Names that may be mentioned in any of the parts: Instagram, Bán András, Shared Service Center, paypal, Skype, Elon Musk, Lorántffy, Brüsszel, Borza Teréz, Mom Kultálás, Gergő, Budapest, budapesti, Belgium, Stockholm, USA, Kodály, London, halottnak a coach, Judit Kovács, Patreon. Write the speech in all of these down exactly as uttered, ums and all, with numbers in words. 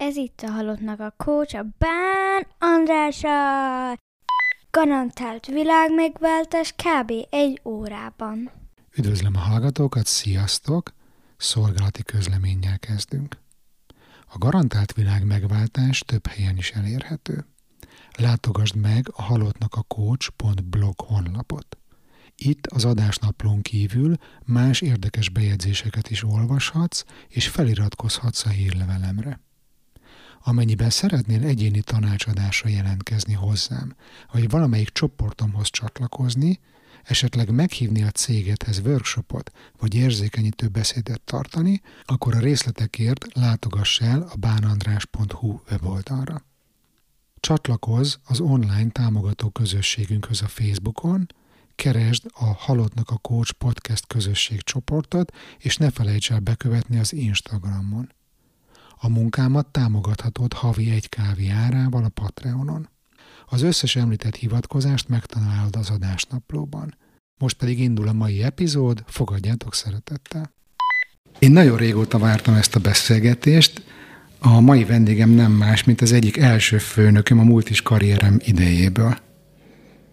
Ez itt a Halottnak a Coach, a Bán Andrással! Garantált világmegváltás körülbelül egy órában. Üdvözlöm a hallgatókat, sziasztok! Szolgálati közleménnyel kezdünk. A garantált világmegváltás több helyen is elérhető. Látogasd meg a halottnak a coach pont blog honlapot. Itt az adásnaplón kívül más érdekes bejegyzéseket is olvashatsz, és feliratkozhatsz a hírlevelemre. Amennyiben szeretnél egyéni tanácsadásra jelentkezni hozzám, vagy valamelyik csoportomhoz csatlakozni, esetleg meghívni a cégedhez workshopot, vagy érzékenyítő beszédet tartani, akkor a részletekért látogass el a bán andrás pont hu weboldalra. Csatlakozz az online támogató közösségünkhöz a Facebookon, keresd a Halottnak a Coach Podcast közösség csoportot, és ne felejts el bekövetni az Instagramon. A munkámat támogathatod havi egy kávé árával a Patreonon. Az összes említett hivatkozást megtalálod az adásnaplóban. Most pedig indul a mai epizód, fogadjátok szeretettel! Én nagyon régóta vártam ezt a beszélgetést. A mai vendégem nem más, mint az egyik első főnököm a múlt is karrierem idejéből.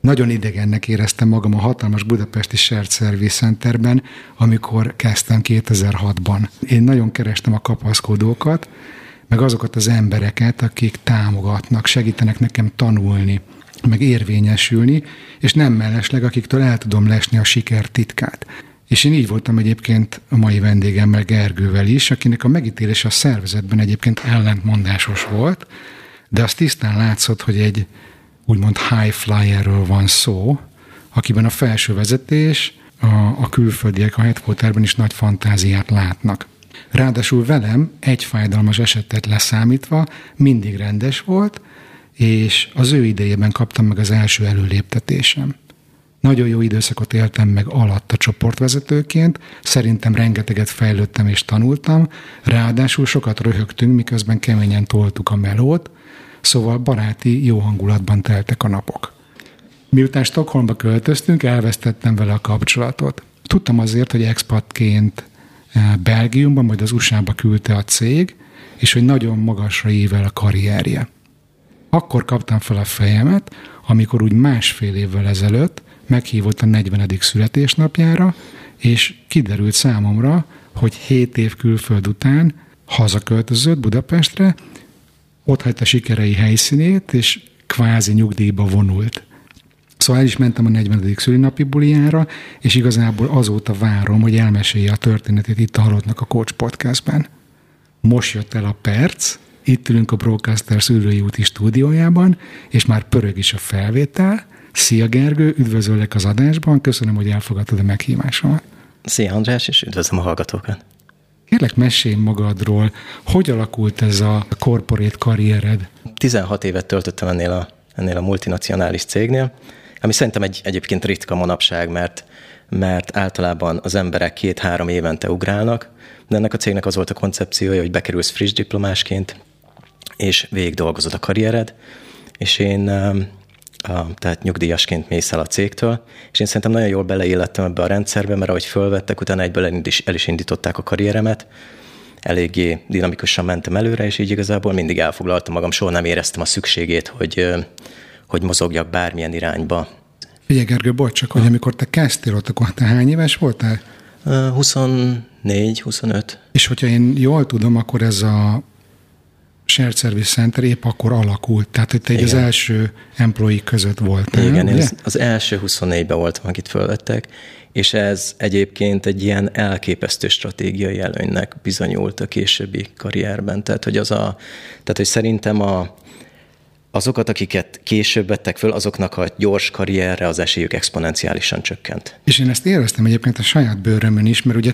Nagyon idegennek éreztem magam a hatalmas budapesti Shared Service Centerben, amikor kezdtem kétezer-hatban. Én nagyon kerestem a kapaszkodókat, meg azokat az embereket, akik támogatnak, segítenek nekem tanulni, meg érvényesülni, és nem mellesleg, akiktől el tudom lesni a siker titkát. És én így voltam egyébként a mai vendégemmel, Gergővel is, akinek a megítélése a szervezetben egyébként ellentmondásos volt, de az tisztán látszott, hogy egy úgymond high flyerről van szó, akiben a felső vezetés, a, a külföldiek a headquarterben is nagy fantáziát látnak. Ráadásul velem egy fájdalmas esetet leszámítva mindig rendes volt, és az ő idejében kaptam meg az első előléptetésem. Nagyon jó időszakot éltem meg alatt a csoportvezetőként, szerintem rengeteget fejlődtem és tanultam, ráadásul sokat röhögtünk, miközben keményen toltuk a melót, szóval baráti, jó hangulatban teltek a napok. Miután Stockholmba költöztünk, elvesztettem vele a kapcsolatot. Tudtam azért, hogy expatként Belgiumban, majd az u es á-ba küldte a cég, és hogy nagyon magasra ível a karrierje. Akkor kaptam fel a fejemet, amikor úgy másfél évvel ezelőtt meghívott a negyvenedik születésnapjára, és kiderült számomra, hogy hét év külföld után hazaköltözött Budapestre, ott hagyta sikerei helyszínét, és kvázi nyugdíjba vonult. Szóval el is mentem a negyvenedik szülinapi bulijára, és igazából azóta várom, hogy elmesélje a történetét itt a Halottnak a Coach Podcastben. Most jött el a perc, itt ülünk a Broadcaster Szülői úti stúdiójában, és már pörög is a felvétel. Szia Gergő, üdvözöllek az adásban, köszönöm, hogy elfogadtad a meghívásomat. Szia András, és üdvözlöm a hallgatókat. Kérlek, mesélj magadról, hogy alakult ez a korporét karriered? tizenhat évet töltöttem ennél a, ennél a multinacionális cégnél, ami szerintem egy, egyébként ritka manapság, mert, mert általában az emberek két-három évente ugrálnak, de ennek a cégnek az volt a koncepciója, hogy bekerülsz friss diplomásként, és végig dolgozod a karriered, és én a, tehát nyugdíjasként mész el a cégtől, és én szerintem nagyon jól beleillettem ebbe a rendszerbe, mert ahogy fölvettek, utána egyből el is indították a karrieremet, eléggé dinamikusan mentem előre, és így igazából mindig elfoglaltam magam, soha nem éreztem a szükségét, hogy, hogy mozogjak bármilyen irányba. Figyelj Gergő, bocs, csak hogy amikor te kezdtél ott, akkor te hány éves voltál? huszonnégy huszonöt. És hogyha én jól tudom, akkor ez a Shared Service Center épp akkor alakult, tehát hogy te egy az első employee között voltál. Igen, ugye? Az, az első huszonnégyben voltam, akit fölvettek, és ez egyébként egy ilyen elképesztő stratégiai előnynek bizonyult a későbbi karrierben. Tehát, hogy, az a, tehát, hogy szerintem a, azokat, akiket később vettek föl, azoknak a gyors karrierre az esélyük exponenciálisan csökkent. És én ezt éreztem egyébként a saját bőrömön is, mert ugye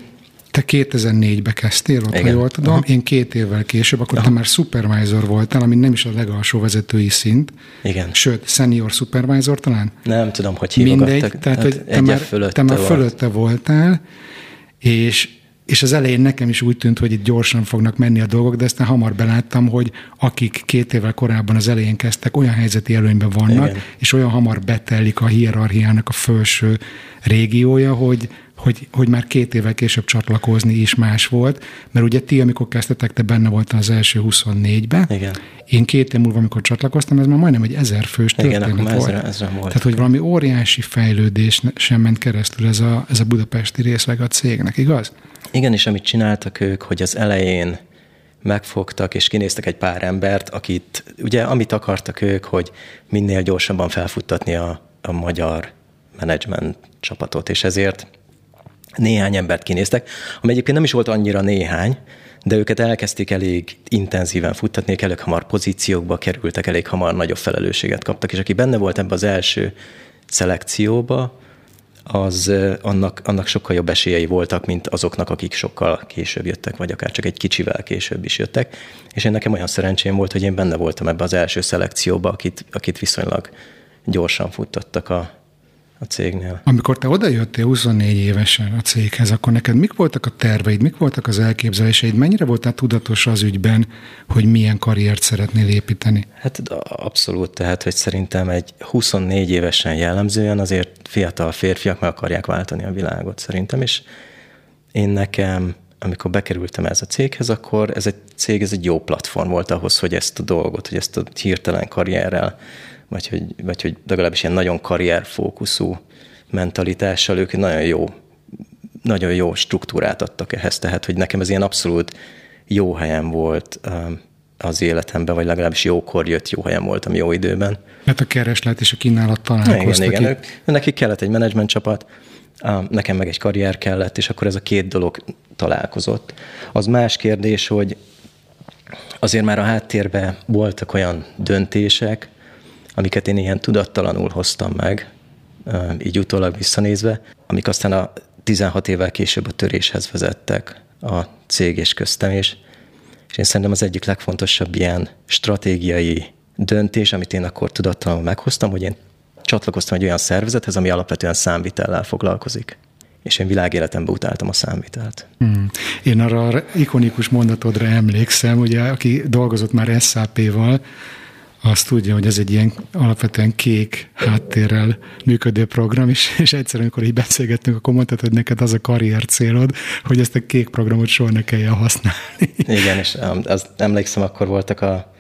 te kétezer-négyben kezdtél, ott, ha jól tudom, aha, én két évvel később, akkor aha, te már supervisor voltál, ami nem is a legalsó vezetői szint. Igen. Sőt, senior supervisor talán? Nem tudom, hogy hívogattak. Mindegy, tehát hát, hogy te már, te már fölötte voltál, és, és az elején nekem is úgy tűnt, hogy itt gyorsan fognak menni a dolgok, de aztán hamar beláttam, hogy akik két évvel korábban az elején kezdtek, olyan helyzeti előnyben vannak, igen, és olyan hamar betelik a hierarchiának a felső régiója, hogy hogy, hogy már két évvel később csatlakozni is más volt, mert ugye ti, amikor kezdtetek, te benne voltál az első huszonnégyben. Igen. Én két év múlva, amikor csatlakoztam, ez már majdnem egy ezer fős történet. Igen, volt. Ezre, ezre volt. Tehát, hogy valami óriási fejlődés sem ment keresztül ez a, ez a budapesti részleg a cégnek, igaz? Igen, és amit csináltak ők, hogy az elején megfogtak, és kinéztek egy pár embert, akit, ugye, amit akartak ők, hogy minél gyorsabban felfuttatni a, a magyar menedzsment csapatot, és ezért néhány embert kinéztek, ami egyébként nem is volt annyira néhány, de őket elkezdték elég intenzíven futtatni, elég hamar pozíciókba kerültek, elég hamar nagyobb felelősséget kaptak, és aki benne volt ebbe az első szelekcióba, az annak, annak sokkal jobb esélyei voltak, mint azoknak, akik sokkal később jöttek, vagy akár csak egy kicsivel később is jöttek. És én nekem olyan szerencsém volt, hogy én benne voltam ebbe az első szelekcióba, akit, akit viszonylag gyorsan futtattak a, a cégnél. Amikor te odajöttél huszonnégy évesen a céghez, akkor neked mik voltak a terveid, mik voltak az elképzeléseid, mennyire voltál tudatos az ügyben, hogy milyen karriert szeretnél építeni? Hát abszolút, tehát, hogy szerintem egy huszonnégy évesen jellemzően azért fiatal férfiak meg akarják váltani a világot szerintem, és én nekem, amikor bekerültem ez a céghez, akkor ez egy cég, ez egy jó platform volt ahhoz, hogy ezt a dolgot, hogy ezt a hirtelen karrierrel Vagy hogy, vagy hogy legalábbis ilyen nagyon karrierfókuszú mentalitással ők nagyon jó, nagyon jó struktúrát adtak ehhez. Tehát, hogy nekem ez ilyen abszolút jó helyen volt az életemben, vagy legalábbis jókor jött, jó helyen voltam jó időben. Mert a kereslet és a kínálat találkoztak. Igen, igen. Nekik kellett egy menedzsment csapat, nekem meg egy karrier kellett, és akkor ez a két dolog találkozott. Az más kérdés, hogy azért már a háttérben voltak olyan döntések, amiket én ilyen tudattalanul hoztam meg, így utólag visszanézve, amik aztán a tizenhat évvel később a töréshez vezettek a cég és köztem is. És én szerintem az egyik legfontosabb ilyen stratégiai döntés, amit én akkor tudattalanul meghoztam, hogy én csatlakoztam egy olyan szervezethez, ami alapvetően számvitellel foglalkozik. És én világéletemben utáltam a számvitelt. Hmm. Én arra a ikonikus mondatodra emlékszem, ugye, aki dolgozott már es á pé-val, azt tudja, hogy ez egy ilyen alapvetően kék háttérrel működő program, és, és egyszerűen, amikor így beszélgettünk, akkor mondtad, hogy neked az a karrier célod, hogy ezt a kék programot soha ne kelljen használni. Igen, és az, emlékszem, akkor voltak a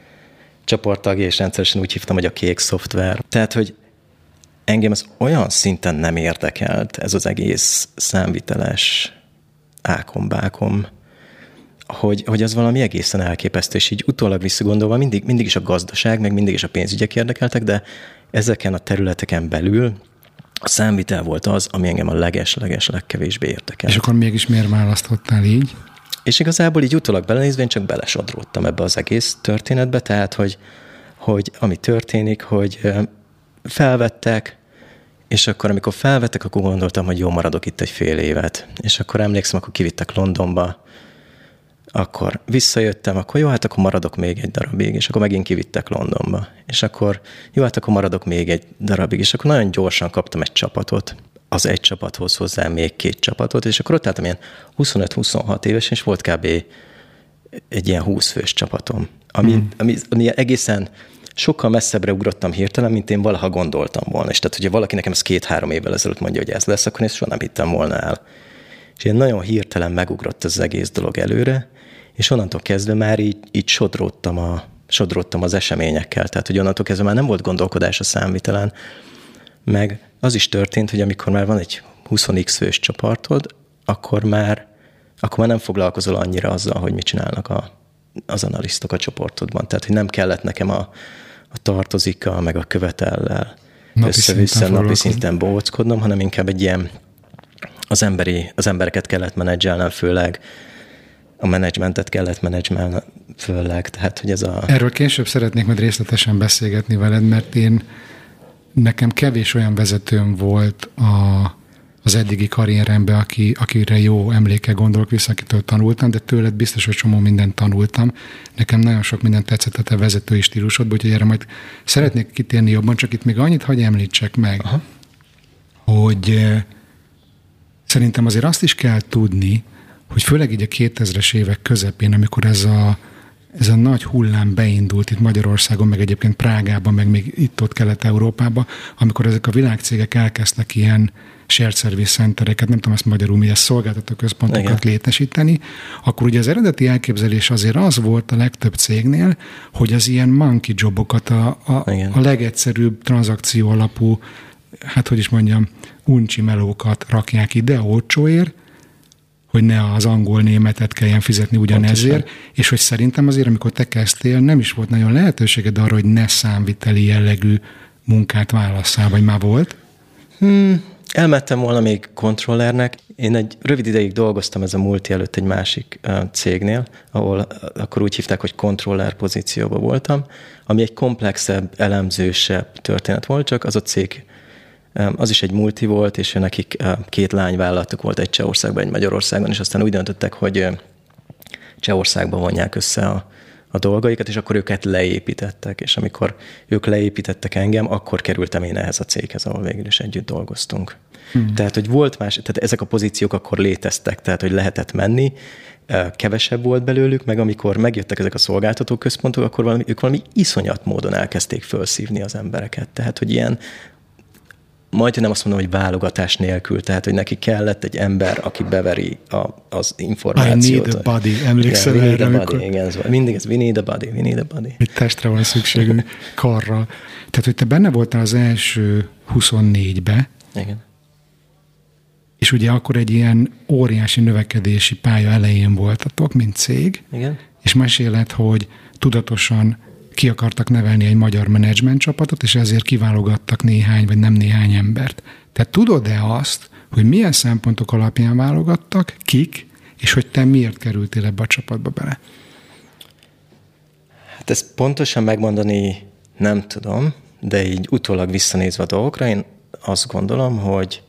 csoporttagja, és rendszeresen úgy hívtam, hogy a kék szoftver. Tehát, hogy engem ez olyan szinten nem érdekelt, ez az egész számviteles ákombákom, Hogy, hogy az valami egészen elképesztő, és így utólag visszagondolva mindig, mindig is a gazdaság, meg mindig is a pénzügyek érdekeltek, de ezeken a területeken belül a számvitel volt az, ami engem a leges-leges legkevésbé érdekelt. És akkor mégis miért választottál így? És igazából így utólag belenézve én csak belesodródtam ebbe az egész történetbe, tehát, hogy, hogy ami történik, hogy felvettek, és akkor amikor felvettek, akkor gondoltam, hogy jó, maradok itt egy fél évet. És akkor emlékszem, akkor kivittek Londonba, akkor visszajöttem, akkor jó, hát akkor maradok még egy darabig, és akkor megint kivittek Londonba. És akkor jó, hát akkor maradok még egy darabig, és akkor nagyon gyorsan kaptam egy csapatot, az egy csapathoz hozzá még két csapatot, és akkor ott álltam ilyen huszonöt-huszonhat évesen, és volt kb. Egy ilyen húsz fős csapatom, ami, hmm. ami, ami egészen sokkal messzebbre ugrottam hirtelen, mint én valaha gondoltam volna. És tehát, hogyha valaki nekem ezt két-három évvel ezelőtt mondja, hogy ez lesz, akkor én soha nem hittem volna el. És én nagyon hirtelen megugrott az egész dolog előre, és onnantól kezdve már így, így sodródtam, a, sodródtam az eseményekkel. Tehát, hogy onnantól kezdve már nem volt gondolkodás a számvitelen, meg az is történt, hogy amikor már van egy húsz-x fős csoportod, akkor már, akkor már nem foglalkozol annyira azzal, hogy mit csinálnak a, az analisztok a csoportodban. Tehát, hogy nem kellett nekem a, a tartozikkal, meg a követellel össze-vissza napi szinten bóckodnom, hanem inkább egy ilyen Az, emberi, az embereket kellett menedzselnem, főleg a menedzsmentet kellett menedzselnem, főleg. Tehát, hogy ez a... Erről később szeretnék majd részletesen beszélgetni veled, mert én, nekem kevés olyan vezetőm volt a, az eddigi karrieremben, aki, akire jó emléke gondolok vissza, akitől tanultam, de tőled biztos, hogy csomó mindent tanultam. Nekem nagyon sok mindent tetszett a te vezetői stílusodból, úgyhogy erre majd szeretnék kitérni jobban, csak itt még annyit hagy említsek meg, Aha. hogy... Szerintem azért azt is kell tudni, hogy főleg így a kétezres évek közepén, amikor ez a ez a nagy hullám beindult itt Magyarországon, meg egyébként Prágában, meg még itt-ott Kelet-Európában, amikor ezek a világcégek elkezdtek ilyen shared service centereket, nem tudom ezt magyarul mi, ezt szolgáltató központokat Igen. létesíteni, akkor ugye az eredeti elképzelés azért az volt a legtöbb cégnél, hogy az ilyen monkey jobokat, a, a, a legegyszerűbb tranzakció alapú, hát hogy is mondjam, uncsi melókat rakják ide olcsóért, hogy ne az angol-németet kelljen fizetni ugyanezért, és hogy szerintem azért, amikor te kezdtél, nem is volt nagyon lehetőséged arra, hogy ne számviteli jellegű munkát válasszál, vagy már volt? Hmm, elmettem volna még kontrollernek. Én egy rövid ideig dolgoztam ez a multi előtt egy másik cégnél, ahol akkor úgy hívták, hogy kontroller pozícióban voltam, ami egy komplexebb, elemzősebb történet volt, csak az a cég, az is egy multi volt, és nekik két lányvállalatuk volt, egy Csehországban, egy Magyarországon, és aztán úgy döntöttek, hogy Csehországban vonják össze a, a dolgaikat, és akkor őket leépítettek, és amikor ők leépítettek engem, akkor kerültem én ehhez a céghez, ahol végül is együtt dolgoztunk. Hmm. Tehát, hogy volt más, tehát ezek a pozíciók akkor léteztek, tehát, hogy lehetett menni, kevesebb volt belőlük, meg amikor megjöttek ezek a szolgáltató központok, akkor valami, ők valami iszonyat módon elkezdték felszívni az embereket. Tehát, hogy ilyen majdnem azt mondom, hogy válogatás nélkül, tehát, hogy neki kellett egy ember, aki beveri a, az információt. I need a body, emlékszel yeah, erre, amikor... Igen, ez mindig ez, we need a body, we need a body. Egy testre van szükségünk, karra. Tehát, hogy te benne voltál az első huszonnégybe, igen. És ugye akkor egy ilyen óriási növekedési pálya elején voltatok, mint cég, igen. És meséled, hogy tudatosan ki akartak nevelni egy magyar menedzsment csapatot, és ezért kiválogattak néhány, vagy nem néhány embert. Te tudod-e azt, hogy milyen szempontok alapján válogattak, kik, és hogy te miért kerültél ebbe a csapatba bele? Hát ezt pontosan megmondani nem tudom, de így utólag visszanézve a dolgokra, én azt gondolom, hogy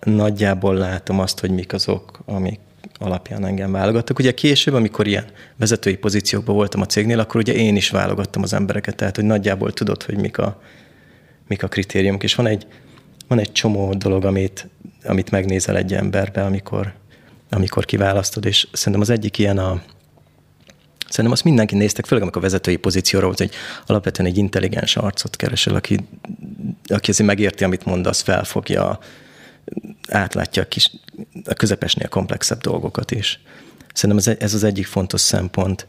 nagyjából látom azt, hogy mik azok, amik alapján engem válogattak. Ugye később, amikor ilyen vezetői pozíciókban voltam a cégnél, akkor ugye én is válogattam az embereket, tehát hogy nagyjából tudod, hogy mik a, mik a kritériumok. És van egy, van egy csomó dolog, amit, amit megnézel egy emberbe, amikor, amikor kiválasztod, és szerintem az egyik ilyen a... Szerintem azt mindenki néztek, főleg amikor a vezetői pozícióra volt, hogy alapvetően egy intelligens arcot keresel, aki, aki azért megérti, amit mondasz, felfogja, átlátja a, kis, a közepesnél komplexebb dolgokat is. Szerintem ez, ez az egyik fontos szempont.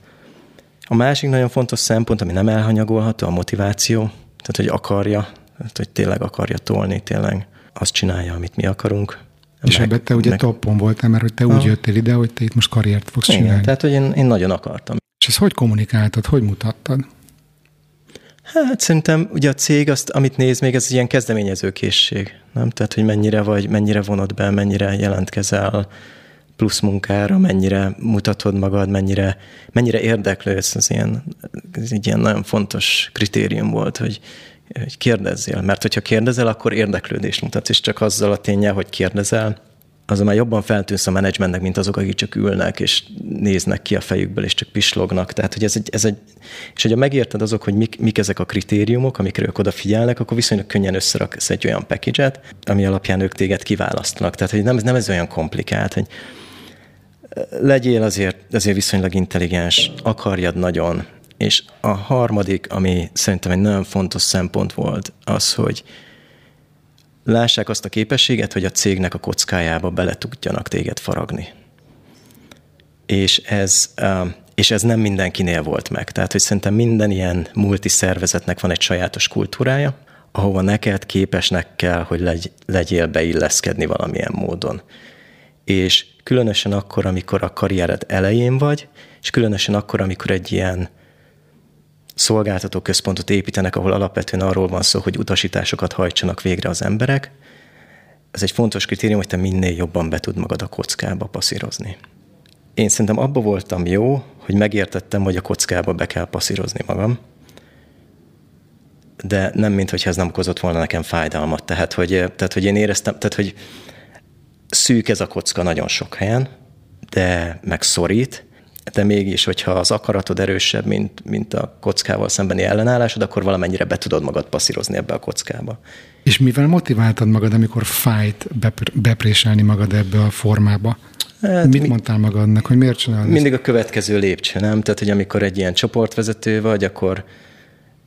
A másik nagyon fontos szempont, ami nem elhanyagolható, a motiváció. Tehát, hogy akarja, tehát, hogy tényleg akarja tolni, tényleg azt csinálja, amit mi akarunk. És meg, ebbe te ugye meg... toppon voltál, mert hogy te úgy a... jöttél ide, hogy te itt most karriert fogsz Igen, csinálni. Tehát, hogy én, én nagyon akartam. És ezt hogy kommunikáltad, hogy mutattad? Hát szerintem ugye a cég azt, amit néz még, ez ilyen kezdeményező készség, nem? Tehát, hogy mennyire vagy, mennyire vonod be, mennyire jelentkezel plusz munkára, mennyire mutatod magad, mennyire, mennyire érdeklődsz, ez, ilyen, ez egy ilyen nagyon fontos kritérium volt, hogy, hogy kérdezzél. Mert hogyha kérdezel, akkor érdeklődést mutatsz, és csak azzal a ténnyel, hogy kérdezel, azon már jobban feltűnsz a menedzsmentnek, mint azok, akik csak ülnek, és néznek ki a fejükből, és csak pislognak. Tehát, hogy ez egy, ez egy, és hogyha megérted azok, hogy mik, mik ezek a kritériumok, amikre ők odafigyelnek, akkor viszonylag könnyen összeraksz egy olyan package-et, ami alapján ők téged kiválasztanak. Tehát, hogy nem, nem ez olyan komplikált, hogy legyél azért, azért viszonylag intelligens, akarjad nagyon. És a harmadik, ami szerintem egy nagyon fontos szempont volt, az, hogy lássák azt a képességet, hogy a cégnek a kockájába bele tudjanak téged faragni. És ez, és ez nem mindenkinél volt meg. Tehát, hogy szerintem minden ilyen multiszervezetnek van egy sajátos kultúrája, ahova neked képesnek kell, hogy legy, legyél beilleszkedni valamilyen módon. És különösen akkor, amikor a karriered elején vagy, és különösen akkor, amikor egy ilyen szolgáltató központot építenek, ahol alapvetően arról van szó, hogy utasításokat hajtsanak végre az emberek. Ez egy fontos kritérium, hogy te minél jobban be tud magad a kockába passzírozni. Én szerintem abba voltam jó, hogy megértettem, hogy a kockába be kell passzírozni magam, de nem minthogyha ez nem okozott volna nekem fájdalmat. Tehát hogy, tehát, hogy én éreztem, tehát, hogy szűk ez a kocka nagyon sok helyen, de megszorít, de mégis, hogyha az akaratod erősebb, mint, mint a kockával szembeni ellenállásod, akkor valamennyire be tudod magad passzírozni ebbe a kockába. És mivel motiváltad magad, amikor fájt bepréselni magad ebbe a formába? Hát, Mit mi... mondtál magadnak, hogy miért csinálod? Mindig a következő lépcső, nem? Tehát, hogy amikor egy ilyen csoportvezető vagy, akkor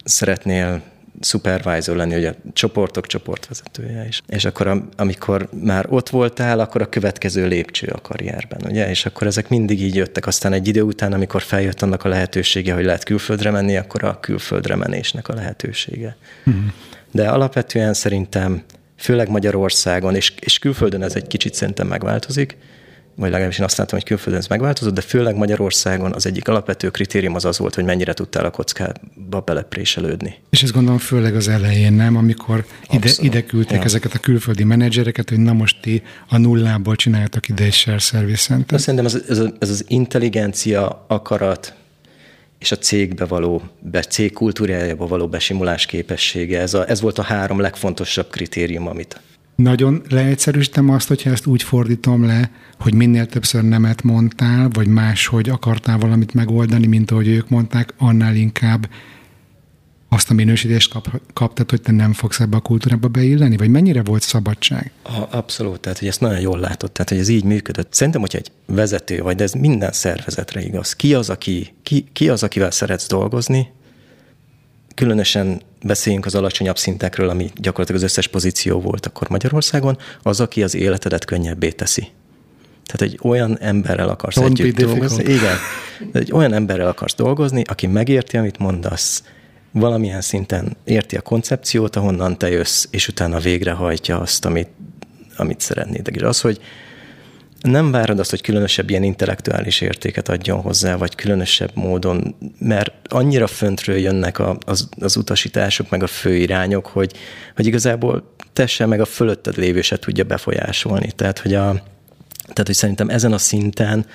szeretnél supervisor lenni, hogy a csoportok csoportvezetője is. És akkor am, amikor már ott voltál, akkor a következő lépcső a karrierben, ugye? És akkor ezek mindig így jöttek. Aztán egy idő után, amikor feljött annak a lehetősége, hogy lehet külföldre menni, akkor a külföldre menésnek a lehetősége. Hmm. De alapvetően szerintem, főleg Magyarországon, és, és külföldön ez egy kicsit szerintem megváltozik, vagy legalábbis én azt látom, hogy külföldön ez megváltozott, de főleg Magyarországon az egyik alapvető kritérium az az volt, hogy mennyire tudtál a kockába belepréselődni. És ezt gondolom főleg az elején, nem? Amikor ide, ide küldtek ja. ezeket a külföldi menedzsereket, hogy na most ti a nullából csináltak ide egy share service centert. Szerintem ez, ez, ez az intelligencia, akarat és a cégbe való, be, cég kultúrájába való besimulás képessége, ez, a, ez volt a három legfontosabb kritérium, amit... Nagyon leegyszerűsítem azt, hogyha ezt úgy fordítom le, hogy minél többször nemet mondtál, vagy máshogy akartál valamit megoldani, mint ahogy ők mondták, annál inkább azt a minősítést kap, kaptad, hogy te nem fogsz ebbe a kultúrába beilleni? Vagy mennyire volt szabadság? Abszolút, tehát hogy ezt nagyon jól látod, tehát hogy ez így működött. Szerintem, hogy egy vezető vagy, de ez minden szervezetre igaz. Ki az, aki, ki, ki az akivel szeretsz dolgozni? Különösen beszéljünk az alacsonyabb szintekről, ami gyakorlatilag az összes pozíció volt akkor Magyarországon, az, aki az életedet könnyebbé teszi. Tehát egy olyan emberrel akarsz Don't együtt dolgozni. Igen. Egy olyan emberrel akarsz dolgozni, aki megérti, amit mondasz, valamilyen szinten érti a koncepciót, ahonnan te jössz, és utána végrehajtja azt, amit, amit szeretnéd. És az, hogy nem várod azt, hogy különösebb ilyen intellektuális értéket adjon hozzá, vagy különösebb módon, mert annyira föntről jönnek a, az, az utasítások, meg a főirányok, hogy, hogy igazából te se, meg a fölötted lévő se tudja befolyásolni. Tehát hogy, a, tehát, hogy szerintem ezen a szinten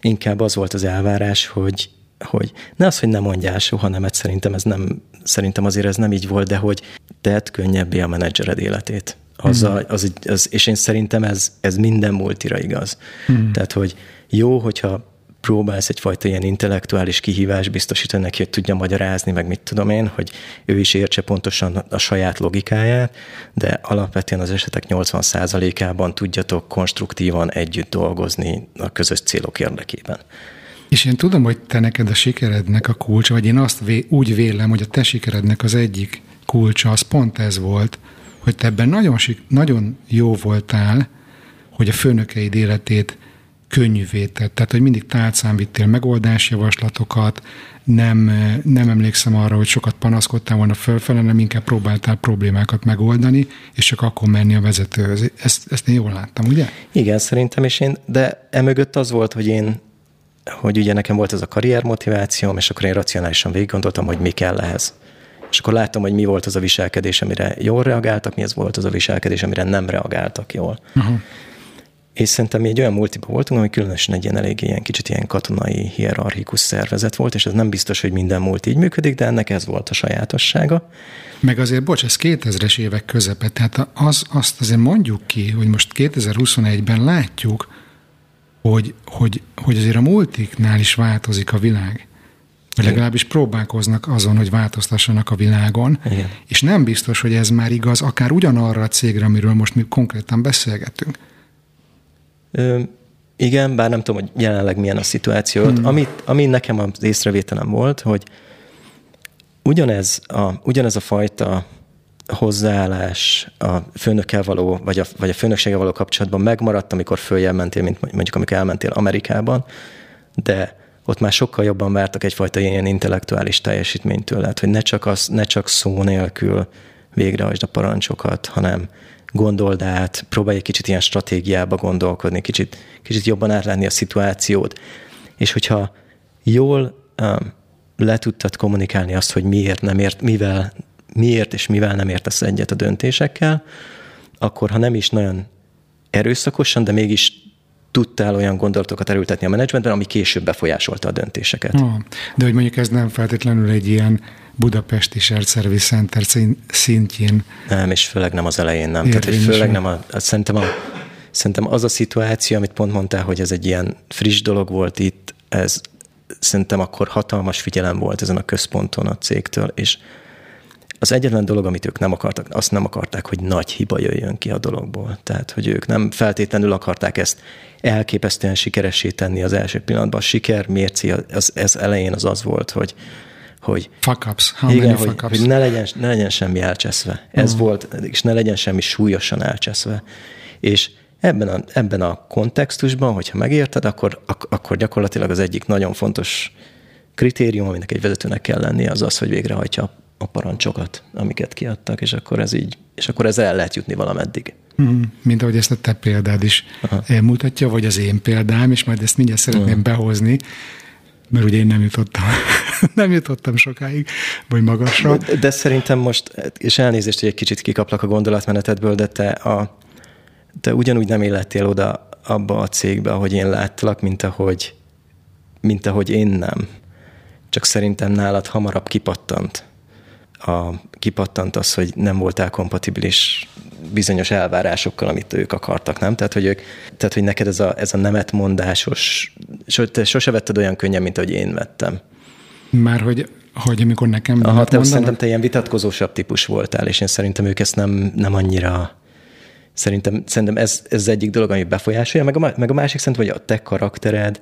inkább az volt az elvárás, hogy, hogy ne az, hogy ne mondjál soha nemet, szerintem, ez nem, szerintem azért ez nem így volt, de hogy tedd könnyebbé a menedzsered életét. Az a, az egy, az, és én szerintem ez, ez minden multira igaz. Mm. Tehát, hogy jó, hogyha próbálsz egyfajta ilyen intellektuális kihívás biztosítani neki, hogy tudja magyarázni, meg mit tudom én, hogy ő is értse pontosan a saját logikáját, de alapvetően az esetek nyolcvan százalékában tudjatok konstruktívan együtt dolgozni a közös célok érdekében. És én tudom, hogy te neked a sikerednek a kulcsa, vagy én azt vé, úgy vélem, hogy a te sikerednek az egyik kulcsa, az pont ez volt, hogy te ebben nagyon, nagyon jó voltál, hogy a főnökeid életét könnyűvé tett. Tehát, hogy mindig tálcán vittél megoldásjavaslatokat, nem, nem emlékszem arra, hogy sokat panaszkodtál volna fölfele, hanem inkább próbáltál problémákat megoldani, és csak akkor menni a vezetőhöz. Ezt, ezt én jól láttam, ugye? Igen, szerintem is én, de emögött az volt, hogy én, hogy ugye nekem volt ez a karriermotivációm, és akkor én racionálisan végig gondoltam, hogy mi kell ehhez. És akkor láttam, hogy mi volt az a viselkedés, amire jól reagáltak, mi az volt az a viselkedés, amire nem reagáltak jól. Uh-huh. És szerintem mi egy olyan multiba voltunk, ami különösen egy ilyen elég ilyen kicsit ilyen katonai, hierarchikus szervezet volt, és ez nem biztos, hogy minden multi így működik, de ennek ez volt a sajátossága. Meg azért, bocs, ez kétezres évek közepe, tehát az, azt azért mondjuk ki, hogy most kétezer-huszonegyben látjuk, hogy, hogy, hogy azért a multiknál is változik a világ. Vagy legalábbis próbálkoznak azon, hogy változtassanak a világon, igen. És nem biztos, hogy ez már igaz, akár ugyanarra a cégre, amiről most mi konkrétan beszélgetünk. Ö, igen, bár nem tudom, hogy jelenleg milyen a szituáció. Hmm. Ami, ami nekem az észrevételem volt, hogy ugyanez a, ugyanez a fajta hozzáállás a főnökkel való, vagy a, vagy a főnökséggel való kapcsolatban megmaradt, amikor följel mentél, mint mondjuk amikor elmentél Amerikában, de ott már sokkal jobban vártak egyfajta ilyen intellektuális teljesítménytől, lehet, hogy ne csak, az, ne csak szó nélkül végrehajtsd a parancsokat, hanem gondold át, próbálj egy kicsit ilyen stratégiába gondolkodni, kicsit, kicsit jobban átlátni a szituációt. És hogyha jól um, le tudtad kommunikálni azt, hogy miért, nem ért, mivel, miért és mivel nem értesz egyet a döntésekkel, akkor ha nem is nagyon erőszakosan, de mégis tudtál olyan gondolatokat erőltetni a menedzsmentben, ami később befolyásolta a döntéseket. Ah, de hogy mondjuk ez nem feltétlenül egy ilyen budapesti shared service center szintjén. Nem, és főleg nem az elején, nem. Tehát, hogy főleg nem a, szerintem, a, szerintem az a szituáció, amit pont mondtál, hogy ez egy ilyen friss dolog volt itt, ez szerintem akkor hatalmas figyelem volt ezen a központon a cégtől, és Az egyetlen dolog, amit ők nem akartak, azt nem akarták, hogy nagy hiba jöjjön ki a dologból. Tehát, hogy ők nem feltétlenül akarták ezt elképesztően sikeressé tenni az első pillanatban. A siker mérci az, ez elején az az volt, hogy hogy, fuck ups. Igen, hogy, fuck ups. hogy ne, legyen, ne legyen semmi elcseszve. Ez uh-huh. volt, és ne legyen semmi súlyosan elcseszve. És ebben a, ebben a kontextusban, hogyha megérted, akkor, ak- akkor gyakorlatilag az egyik nagyon fontos kritérium, aminek egy vezetőnek kell lennie, az az, hogy végrehajtja a parancsokat, amiket kiadtak, és akkor ez így, és akkor ezzel el lehet jutni valameddig. Mm, mint ahogy ezt a te példád is Aha. mutatja, vagy az én példám, és majd ezt mindjárt szeretném mm. behozni, mert ugye én nem jutottam, nem jutottam sokáig, vagy magasra. De, de szerintem most, és elnézést, hogy egy kicsit kikaplak a gondolatmenetedből, de te, a, te ugyanúgy nem élettél oda abba a cégbe, ahogy én láttalak, mint ahogy, mint ahogy én nem. Csak szerintem nálad hamarabb kipattant. A, kipattant az, hogy nem voltál kompatibilis bizonyos elvárásokkal, amit ők akartak, nem? Tehát, hogy, ők, tehát, hogy neked ez a, ez a nemetmondásos, so, te sose vetted olyan könnyen, mint ahogy én vettem. Már hogy, hogy amikor nekem nemet mondanak? Te, szerintem te ilyen vitatkozósabb típus voltál, és én szerintem ők ezt nem, nem annyira... Szerintem, szerintem ez, ez egyik dolog, ami befolyásolja, meg a, meg a másik szerintem, hogy a te karaktered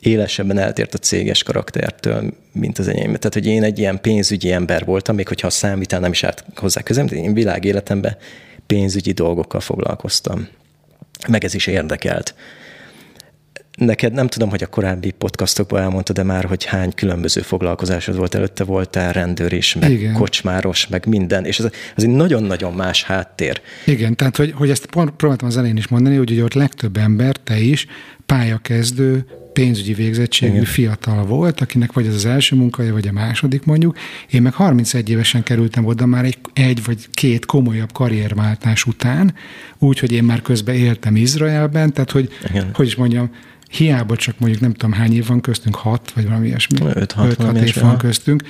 élesebben eltért a céges karaktertől, mint az enyém. Tehát, hogy én egy ilyen pénzügyi ember voltam, még hogyha a számvitel nem is állt hozzá közem, de én világéletemben pénzügyi dolgokkal foglalkoztam. Meg ez is érdekelt. Neked nem tudom, hogy a korábbi podcastokban elmondta, de már, hogy hány különböző foglalkozásod volt előtte, voltál rendőr is, meg Igen. kocsmáros, meg minden, és ez egy nagyon-nagyon más háttér. Igen, tehát, hogy, hogy ezt próbáltam az elején is mondani, hogy ugye ott legtöbb ember, te is, pályakezdő, pénzügyi végzettségű Igen. fiatal volt, akinek vagy az az első munkahelye, vagy a második mondjuk. Én meg harmincegy évesen kerültem oda már egy, egy vagy két komolyabb karrierváltás után, úgyhogy én már közben éltem Izraelben, tehát hogy, hogy is mondjam, hiába csak mondjuk nem tudom hány év van köztünk, hat vagy valami ilyesmi, öt-hat év van köztünk,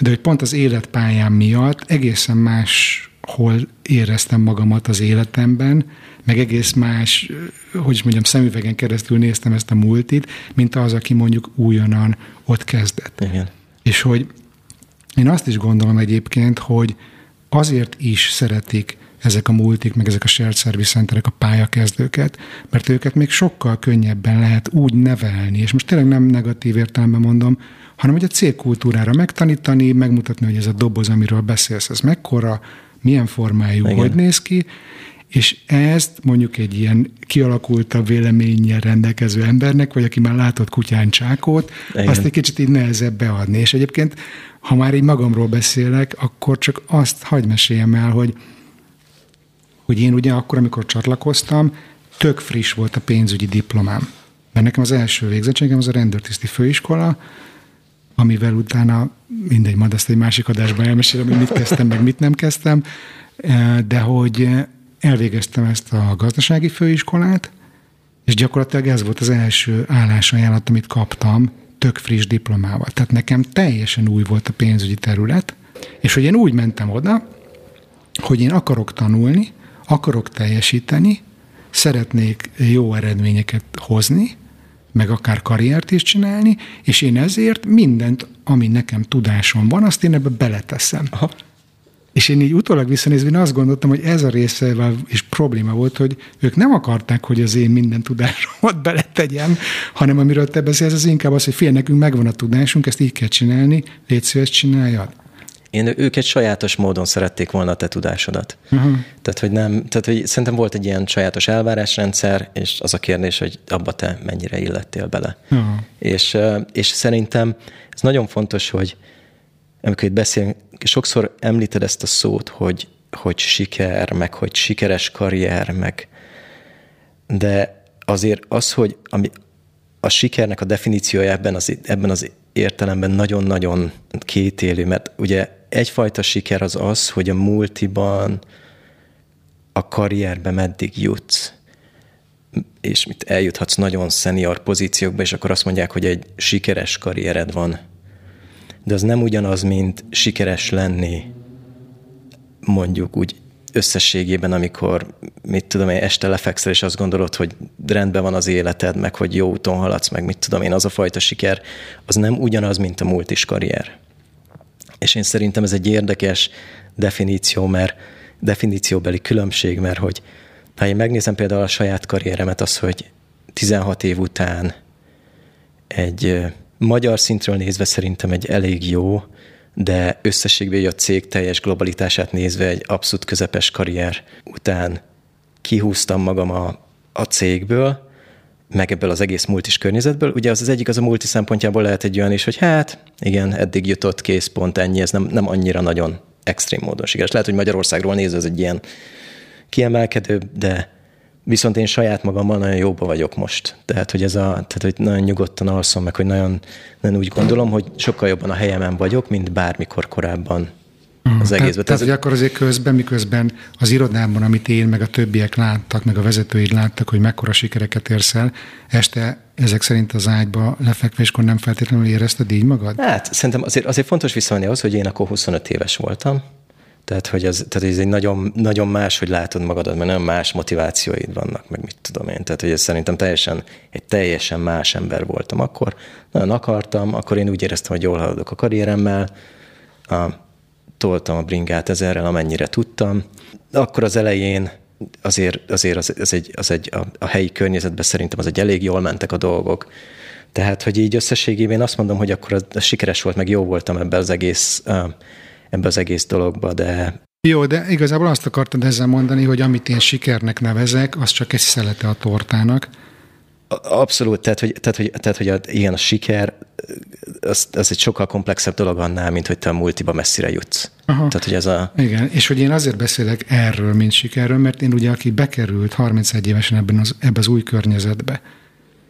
de hogy pont az életpályám miatt egészen máshol éreztem magamat az életemben, meg egész más, hogy is mondjam, szemüvegen keresztül néztem ezt a multit, mint az, aki mondjuk újonnan ott kezdett. Igen. És hogy én azt is gondolom egyébként, hogy azért is szeretik ezek a multik, meg ezek a shared service centerek a pályakezdőket, mert őket még sokkal könnyebben lehet úgy nevelni, és most tényleg nem negatív értelemben mondom, hanem hogy a cégkultúrára megtanítani, megmutatni, hogy ez a doboz, amiről beszélsz, ez mekkora, milyen formájú, Igen. hogy néz ki, és ezt mondjuk egy ilyen kialakultabb véleménnyel rendelkező embernek, vagy aki már látott kutyán csákót, Igen. azt egy kicsit így nehezebb beadni. És egyébként, ha már így magamról beszélek, akkor csak azt hadd meséljem el, hogy, hogy én ugye akkor, amikor csatlakoztam, tök friss volt a pénzügyi diplomám. Mert nekem az első végzettségem az a rendőrtiszti főiskola, amivel utána, mindegy, majd azt egy másik adásban elmesélem, hogy mit kezdtem, meg mit nem kezdtem, de hogy... elvégeztem ezt a gazdasági főiskolát, és gyakorlatilag ez volt az első állásajánlat, amit kaptam tök friss diplomával. Tehát nekem teljesen új volt a pénzügyi terület, és hogy én úgy mentem oda, hogy én akarok tanulni, akarok teljesíteni, szeretnék jó eredményeket hozni, meg akár karriert is csinálni, és én ezért mindent, ami nekem tudásom van, azt én ebbe beleteszem. Aha. És én így utólag visszanézve azt gondoltam, hogy ez a részével is probléma volt, hogy ők nem akarták, hogy az én minden tudásomat beletegyem, hanem amiről te beszélsz, az inkább az, hogy fél, nekünk megvan a tudásunk, ezt így kell csinálni, légy szíves, csináljad. Én ők egy sajátos módon szerették volna a te tudásodat. Uh-huh. Tehát, hogy nem, tehát, hogy szerintem volt egy ilyen sajátos elvárásrendszer, és az a kérdés, hogy abba te mennyire illettél bele. Uh-huh. És, és szerintem ez nagyon fontos, hogy amikor itt beszélünk, sokszor említed ezt a szót, hogy, hogy siker, meg hogy sikeres karrier, meg de azért az, hogy ami a sikernek a definíciója ebben az, ebben az értelemben nagyon-nagyon kétélű, mert ugye egyfajta siker az az, hogy a multiban a karrierbe meddig jutsz, és mit eljuthatsz nagyon senior pozíciókba, és akkor azt mondják, hogy egy sikeres karriered van. De az nem ugyanaz, mint sikeres lenni, mondjuk úgy összességében, amikor, mit tudom én, este lefekszel, és azt gondolod, hogy rendben van az életed, meg hogy jó úton haladsz, meg mit tudom én, az a fajta siker, az nem ugyanaz, mint a multis karrier. És én szerintem ez egy érdekes definíció, mert definícióbeli különbség, mert hogy ha én megnézem például a saját karrieremet, az, hogy tizenhat év után egy magyar szintről nézve szerintem egy elég jó, de összességben a cég teljes globalitását nézve egy abszolút közepes karrier után kihúztam magam a, a cégből, meg ebből az egész multis környezetből. Ugye az, az egyik, az a multi szempontjából lehet egy olyan is, hogy hát igen, eddig jutott, kész, pont ennyi, ez nem, nem annyira nagyon extrém módon sikeres. Lehet, hogy Magyarországról nézve ez egy ilyen kiemelkedő, de viszont én saját magammal nagyon jóba vagyok most. Tehát, hogy ez a, tehát, hogy nagyon nyugodtan alszom meg, hogy nagyon, nagyon úgy gondolom, hogy sokkal jobban a helyemen vagyok, mint bármikor korábban az egészben. Tehát, tehát, hogy akkor azért közben, miközben az irodában, amit én, meg a többiek láttak, meg a vezetőid láttak, hogy mekkora sikereket érsz el, este ezek szerint az ágyba lefekvéskor nem feltétlenül érezted így magad? Hát, szerintem azért, azért fontos visszamenni az, hogy én akkor huszonöt éves voltam. Tehát, hogy ez, tehát ez egy nagyon, nagyon más, hogy látod magadat, mert nagyon más motivációid vannak, meg mit tudom én. Tehát, hogy ez szerintem teljesen, egy teljesen más ember voltam akkor. Nagyon akartam, akkor én úgy éreztem, hogy jól haladok a karrieremmel, a, toltam a bringát ezerrel, amennyire tudtam. Akkor az elején azért, azért az, az egy, az egy, a, a helyi környezetben szerintem az egy elég jól mentek a dolgok. Tehát, hogy így összességében azt mondom, hogy akkor az, az sikeres volt, meg jó voltam ebben az egész... A, ebbe az egész dologba, de... Jó, de igazából azt akartad ezzel mondani, hogy amit én sikernek nevezek, az csak egy szelete a tortának. Abszolút, tehát, hogy, tehát, hogy, tehát, hogy a, igen, a siker, az, az egy sokkal komplexebb dolog annál, mint hogy te a multiba messzire jutsz. Aha. Tehát, hogy ez a... Igen, és hogy én azért beszélek erről, mint sikerről, mert én ugye, aki bekerült harmincegy évesen ebben az, ebben az új környezetbe,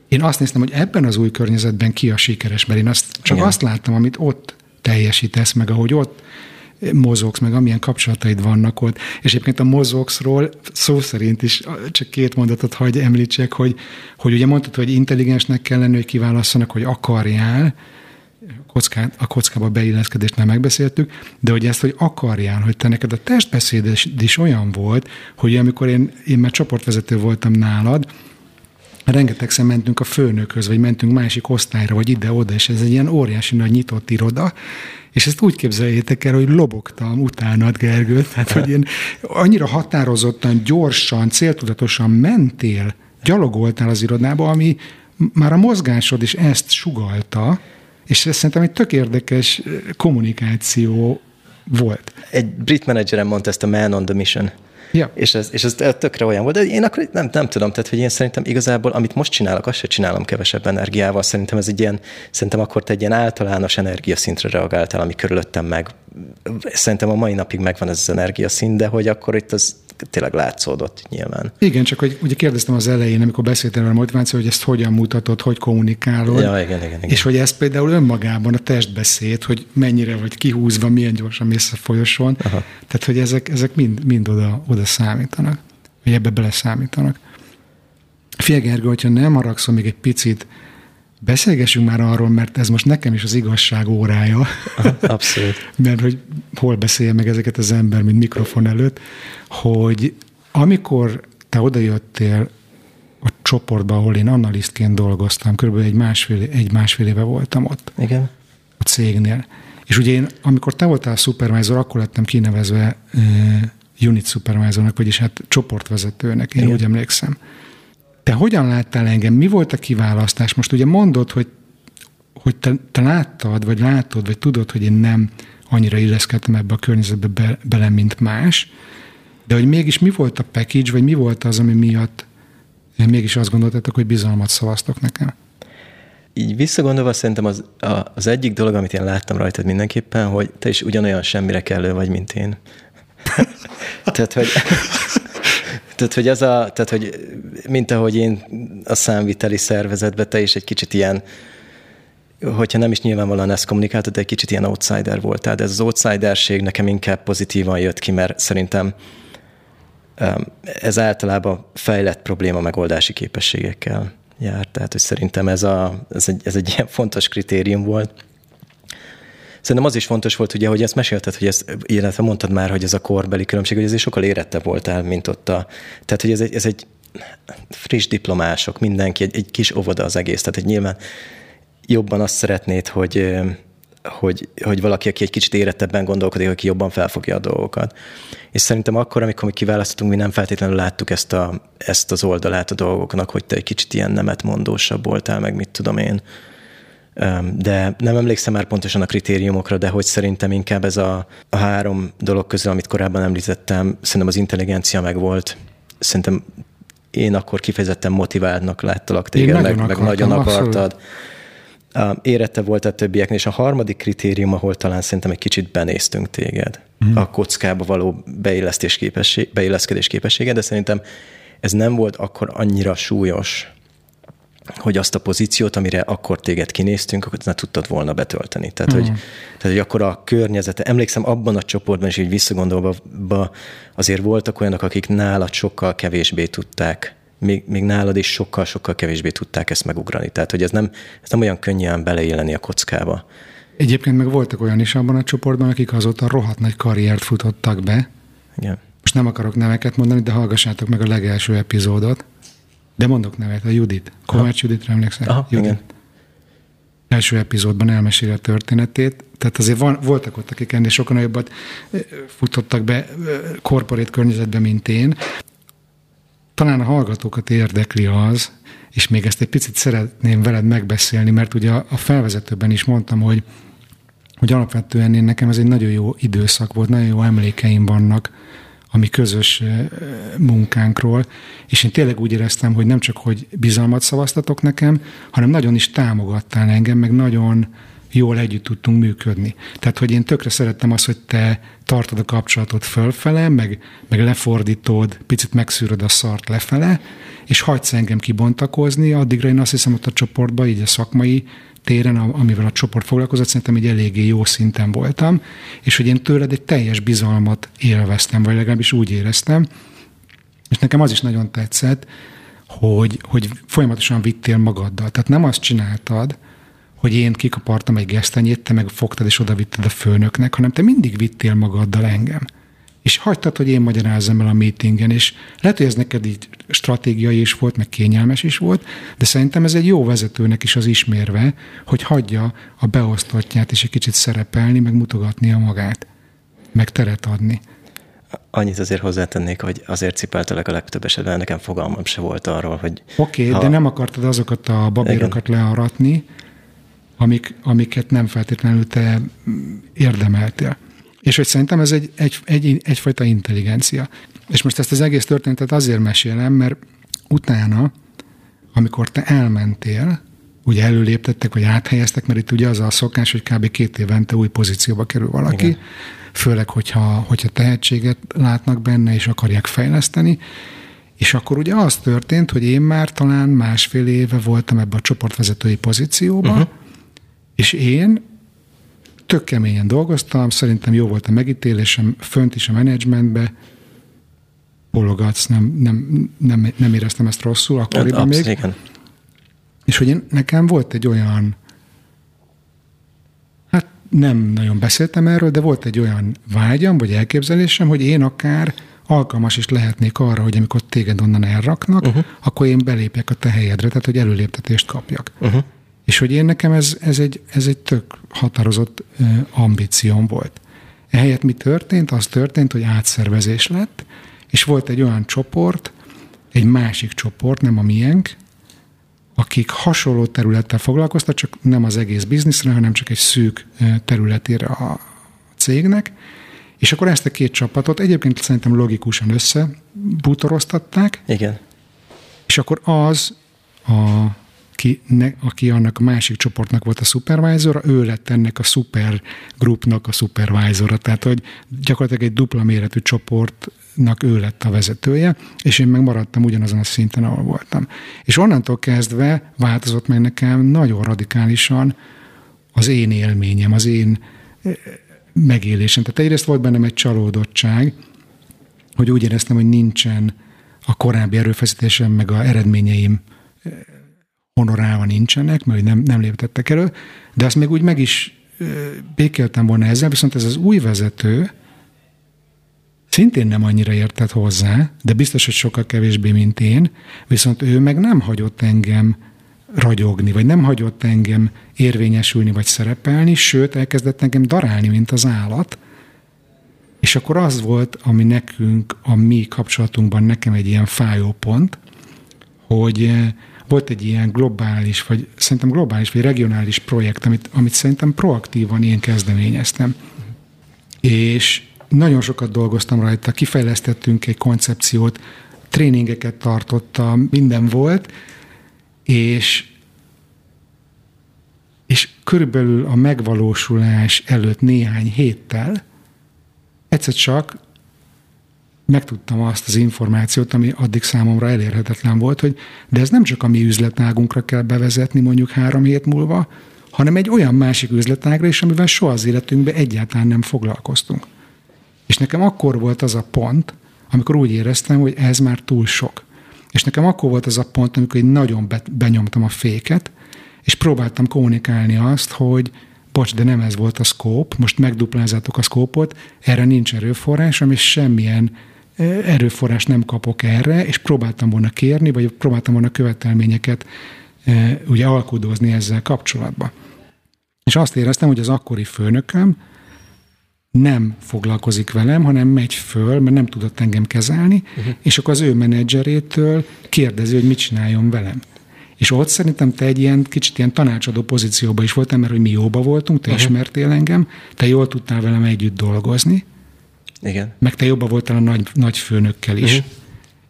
én azt néztem, hogy ebben az új környezetben ki a sikeres, mert én azt, csak igen. azt láttam, amit ott teljesítesz, meg ahogy ott mozogsz, meg amilyen kapcsolataid vannak ott. És egyébként a mozogszról szó szerint is csak két mondatot hagy említsek, hogy, hogy ugye mondtad, hogy intelligensnek kell lenni, hogy kiválasszanak, hogy akarjál, a, kockát, a kockába beilleszkedést már megbeszéltük, de hogy ezt, hogy akarjál, hogy te neked a testbeszéd is olyan volt, hogy amikor én, én már csoportvezető voltam nálad, rengetegszer mentünk a főnökhöz, vagy mentünk másik osztályra, vagy ide-oda, és ez egy ilyen óriási nagy nyitott iroda, és ezt úgy képzeljétek el, hogy lobogtam utánad, Gergő, tehát, hogy én annyira határozottan, gyorsan, céltudatosan mentél, gyalogoltál az irodába, ami már a mozgásod is ezt sugalta, és ez szerintem egy tök érdekes kommunikáció volt. Egy brit menedzserem mondta ezt, a man on the mission. Ja. És, ez, és ez tökre olyan volt, de én akkor nem, nem tudom, tehát hogy én szerintem igazából, amit most csinálok, azt se csinálom kevesebb energiával, szerintem ez egy ilyen, szerintem akkor te egy ilyen általános energiaszintre reagáltál, ami körülöttem meg, szerintem a mai napig megvan ez az energiaszint, de hogy akkor itt az tényleg látszódott nyilván. Igen, csak hogy ugye kérdeztem az elején, amikor beszéltem a motivációról, hogy ezt hogyan mutatod, hogy kommunikálod. Ja, igen, igen, igen. És hogy ez például önmagában a testbeszéd, hogy mennyire vagy kihúzva, milyen gyorsan mész a folyosón. Aha. Tehát, hogy ezek, ezek mind, mind oda, oda számítanak, vagy ebbe beleszámítanak. Fia Gergő, hogyha nem haragszol még egy picit, beszélgessünk már arról, mert ez most nekem is az igazság órája. Abszolút. Mert hogy hol beszélje meg ezeket az ember, mint mikrofon előtt, hogy amikor te odajöttél a csoportba, ahol én analisztként dolgoztam, körülbelül egy másfél, egy másfél éve voltam ott. Igen. A cégnél. És ugye én, amikor te voltál a szupervisor, akkor lettem kinevezve uh, unit szupervisornak, vagyis hát csoportvezetőnek, én Igen. úgy emlékszem. Te hogyan láttál engem? Mi volt a kiválasztás? Most ugye mondod, hogy, hogy te, te láttad, vagy látod, vagy tudod, hogy én nem annyira illeszkedtem ebbe a környezetbe be, bele, mint más, de hogy mégis mi volt a package, vagy mi volt az, ami miatt mégis azt gondoltátok, hogy bizalmat szavaztok nekem? Így visszagondolva szerintem az, a, az egyik dolog, amit én láttam rajtad mindenképpen, hogy te is ugyanolyan semmire kellő vagy, mint én. Tehát, hogy... Tehát, hogy ez a, tehát, hogy mint ahogy én a számviteli szervezetben, te is egy kicsit ilyen, hogyha nem is nyilvánvalóan ezt kommunikáltad, de egy kicsit ilyen outsider voltál. De ez az outsiderség nekem inkább pozitívan jött ki, mert szerintem ez általában fejlett probléma megoldási képességekkel jár. Tehát, hogy szerintem ez, a, ez, egy, ez egy ilyen fontos kritérium volt. Szerintem az is fontos volt, ugye, hogy ezt mesélted, hogy ezt, illetve mondtad már, hogy ez a korbeli különbség, hogy azért sokkal érettebb voltál, mint ott a... Tehát, hogy ez egy, ez egy friss diplomások, mindenki, egy, egy kis óvoda az egész. Tehát, hogy nyilván jobban azt szeretnéd, hogy, hogy, hogy valaki, aki egy kicsit érettebben gondolkodik, aki jobban felfogja a dolgokat. És szerintem akkor, amikor mi kiválasztottunk, mi nem feltétlenül láttuk ezt, a, ezt az oldalát a dolgoknak, hogy te egy kicsit ilyen nemetmondósabb voltál, meg mit tudom én. De nem emlékszem már pontosan a kritériumokra, de hogy szerintem inkább ez a, a három dolog közül, amit korábban említettem, szerintem az intelligencia megvolt. Szerintem én akkor kifejezetten motiváltnak láttalak téged, meg nagyon, meg akartam, nagyon akartad. Érette volt a többieknél, és a harmadik kritérium, ahol talán szerintem egy kicsit benéztünk téged. Mm. A kockába való beillesztés képesség, beilleszkedés képessége, de szerintem ez nem volt akkor annyira súlyos, hogy azt a pozíciót, amire akkor téged kinéztünk, akkor ne tudtad volna betölteni. Tehát, mm. hogy, tehát, hogy akkor a környezete, emlékszem abban a csoportban is így visszagondolva, azért voltak olyanok, akik nálad sokkal kevésbé tudták, még, még nálad is sokkal-sokkal kevésbé tudták ezt megugrani. Tehát, hogy ez nem, ez nem olyan könnyen beleéleni a kockába. Egyébként meg voltak olyan is abban a csoportban, akik azóta rohadt nagy karriert futottak be. Igen. Most nem akarok neveket mondani, de hallgassátok meg a legelső epizódot. De mondok nevet, a Judit. Kovács Juditre emlékszel? Aha, Judit. Igen. Első epizódban elmeséli a történetét. Tehát azért van, voltak ott, akik ennél sokan jobbat futottak be korporét környezetbe, mint én. Talán a hallgatókat érdekli az, és még ezt egy picit szeretném veled megbeszélni, mert ugye a felvezetőben is mondtam, hogy, hogy alapvetően én nekem ez egy nagyon jó időszak volt, nagyon jó emlékeim vannak a mi közös munkánkról, és én tényleg úgy éreztem, hogy nem csak, hogy bizalmat szavaztatok nekem, hanem nagyon is támogattál engem, meg nagyon jól együtt tudtunk működni. Tehát, hogy én tökre szerettem azt, hogy te tartod a kapcsolatot fölfele, meg, meg lefordítod, picit megszűröd a szart lefele, és hagysz engem kibontakozni. Addigra én azt hiszem, ott a csoportban, így a szakmai téren, amivel a csoport foglalkozott, szerintem így eléggé jó szinten voltam, és hogy én tőled egy teljes bizalmat élveztem, vagy legalábbis úgy éreztem. És nekem az is nagyon tetszett, hogy, hogy folyamatosan vittél magaddal. Tehát nem azt csináltad, hogy én kikapartam egy gesztenyét, te meg fogtad és odavitted a főnöknek, hanem te mindig vittél magaddal engem. És hagytad, hogy én magyarázzam el a meetingen, és lehet, hogy ez neked így stratégiai is volt, meg kényelmes is volt, de szerintem ez egy jó vezetőnek is az ismérve, hogy hagyja a beosztottját is egy kicsit szerepelni, meg mutogatnia magát, meg teret adni. Annyit azért hozzátennék, hogy azért cipeltelek a legtöbb esetben, nekem fogalmam se volt arról, hogy... Oké, okay, ha... de nem akartad azokat a babérokat igen. learatni, Amik, amiket nem feltétlenül te érdemeltél. És hogy szerintem ez egy, egy, egy, egyfajta intelligencia. És most ezt az egész történetet azért mesélem, mert utána, amikor te elmentél, ugye előléptettek, vagy áthelyeztek, mert itt ugye az a szokás, hogy kb. két évente új pozícióba kerül valaki, igen. főleg, hogyha, hogyha tehetséget látnak benne, és akarják fejleszteni. És akkor ugye az történt, hogy én már talán másfél éve voltam ebben a csoportvezetői pozícióban, uh-huh. És én tök keményen dolgoztam, szerintem jó volt a megítélésem, fönt is a menedzsmentbe, bologatsz, nem, nem, nem, nem éreztem ezt rosszul, akkoriban még. Igen. És hogy én, nekem volt egy olyan, hát nem nagyon beszéltem erről, de volt egy olyan vágyam, vagy elképzelésem, hogy én akár alkalmas is lehetnék arra, hogy amikor téged onnan elraknak, uh-huh. akkor én belépjek a te helyedre, tehát hogy előléptetést kapjak. Uh-huh. És hogy én nekem ez, ez, egy, ez egy tök határozott ambícióm volt. Ehelyett mi történt? Az történt, hogy átszervezés lett, és volt egy olyan csoport, egy másik csoport, nem a miénk, akik hasonló területtel foglalkoztak, csak nem az egész bizniszre, hanem csak egy szűk területére a cégnek. És akkor ezt a két csapatot egyébként szerintem logikusan összebútoroztatták. Igen. És akkor az a... Ki, ne, aki annak a másik csoportnak volt a szupervájzora, ő lett ennek a szupergrupnak a szupervájzora. Tehát, hogy gyakorlatilag egy dupla méretű csoportnak ő lett a vezetője, és én meg maradtam ugyanazon a szinten, ahol voltam. És onnantól kezdve változott meg nekem nagyon radikálisan az én élményem, az én megélésem. Tehát egyrészt volt bennem egy csalódottság, hogy úgy éreztem, hogy nincsen a korábbi erőfeszítésem, meg a eredményeim honorálva nincsenek, mert nem, nem léptettek elő, de azt még úgy meg is békéltem volna ezzel, viszont ez az új vezető szintén nem annyira értett hozzá, de biztos, hogy sokkal kevésbé, mint én, viszont ő meg nem hagyott engem ragyogni, vagy nem hagyott engem érvényesülni, vagy szerepelni, sőt, elkezdett engem darálni, mint az állat. És akkor az volt, ami nekünk, a mi kapcsolatunkban nekem egy ilyen fájó pont, hogy volt egy ilyen globális, vagy szerintem globális, vagy regionális projekt, amit, amit szerintem proaktívan én kezdeményeztem. És nagyon sokat dolgoztam rajta, kifejlesztettünk egy koncepciót, tréningeket tartottam, minden volt, és, és körülbelül a megvalósulás előtt néhány héttel egyszer csak megtudtam azt az információt, ami addig számomra elérhetetlen volt, hogy de ez nem csak a mi üzletágunkra kell bevezetni mondjuk három hét múlva, hanem egy olyan másik üzletágra is, amivel soha az életünkben egyáltalán nem foglalkoztunk. És nekem akkor volt az a pont, amikor úgy éreztem, hogy ez már túl sok. És nekem akkor volt az a pont, amikor én nagyon benyomtam a féket, és próbáltam kommunikálni azt, hogy bocs, de nem ez volt a szkóp, most megduplázzátok a szkópot, erre nincs erőforrásom, és semmilyen erőforrás nem kapok erre, és próbáltam volna kérni, vagy próbáltam volna követelményeket ugye alkudozni ezzel kapcsolatban. És azt éreztem, hogy az akkori főnököm nem foglalkozik velem, hanem megy föl, mert nem tudott engem kezelni, uh-huh. és akkor az ő menedzserétől kérdezi, hogy mit csináljon velem. És ott szerintem te egy ilyen kicsit ilyen tanácsadó pozícióban is voltál, mert hogy mi jóba voltunk, te uh-huh. ismertél engem, te jól tudtál velem együtt dolgozni, igen. meg te jobban voltál a nagy, nagy főnökkel is. Uh-huh.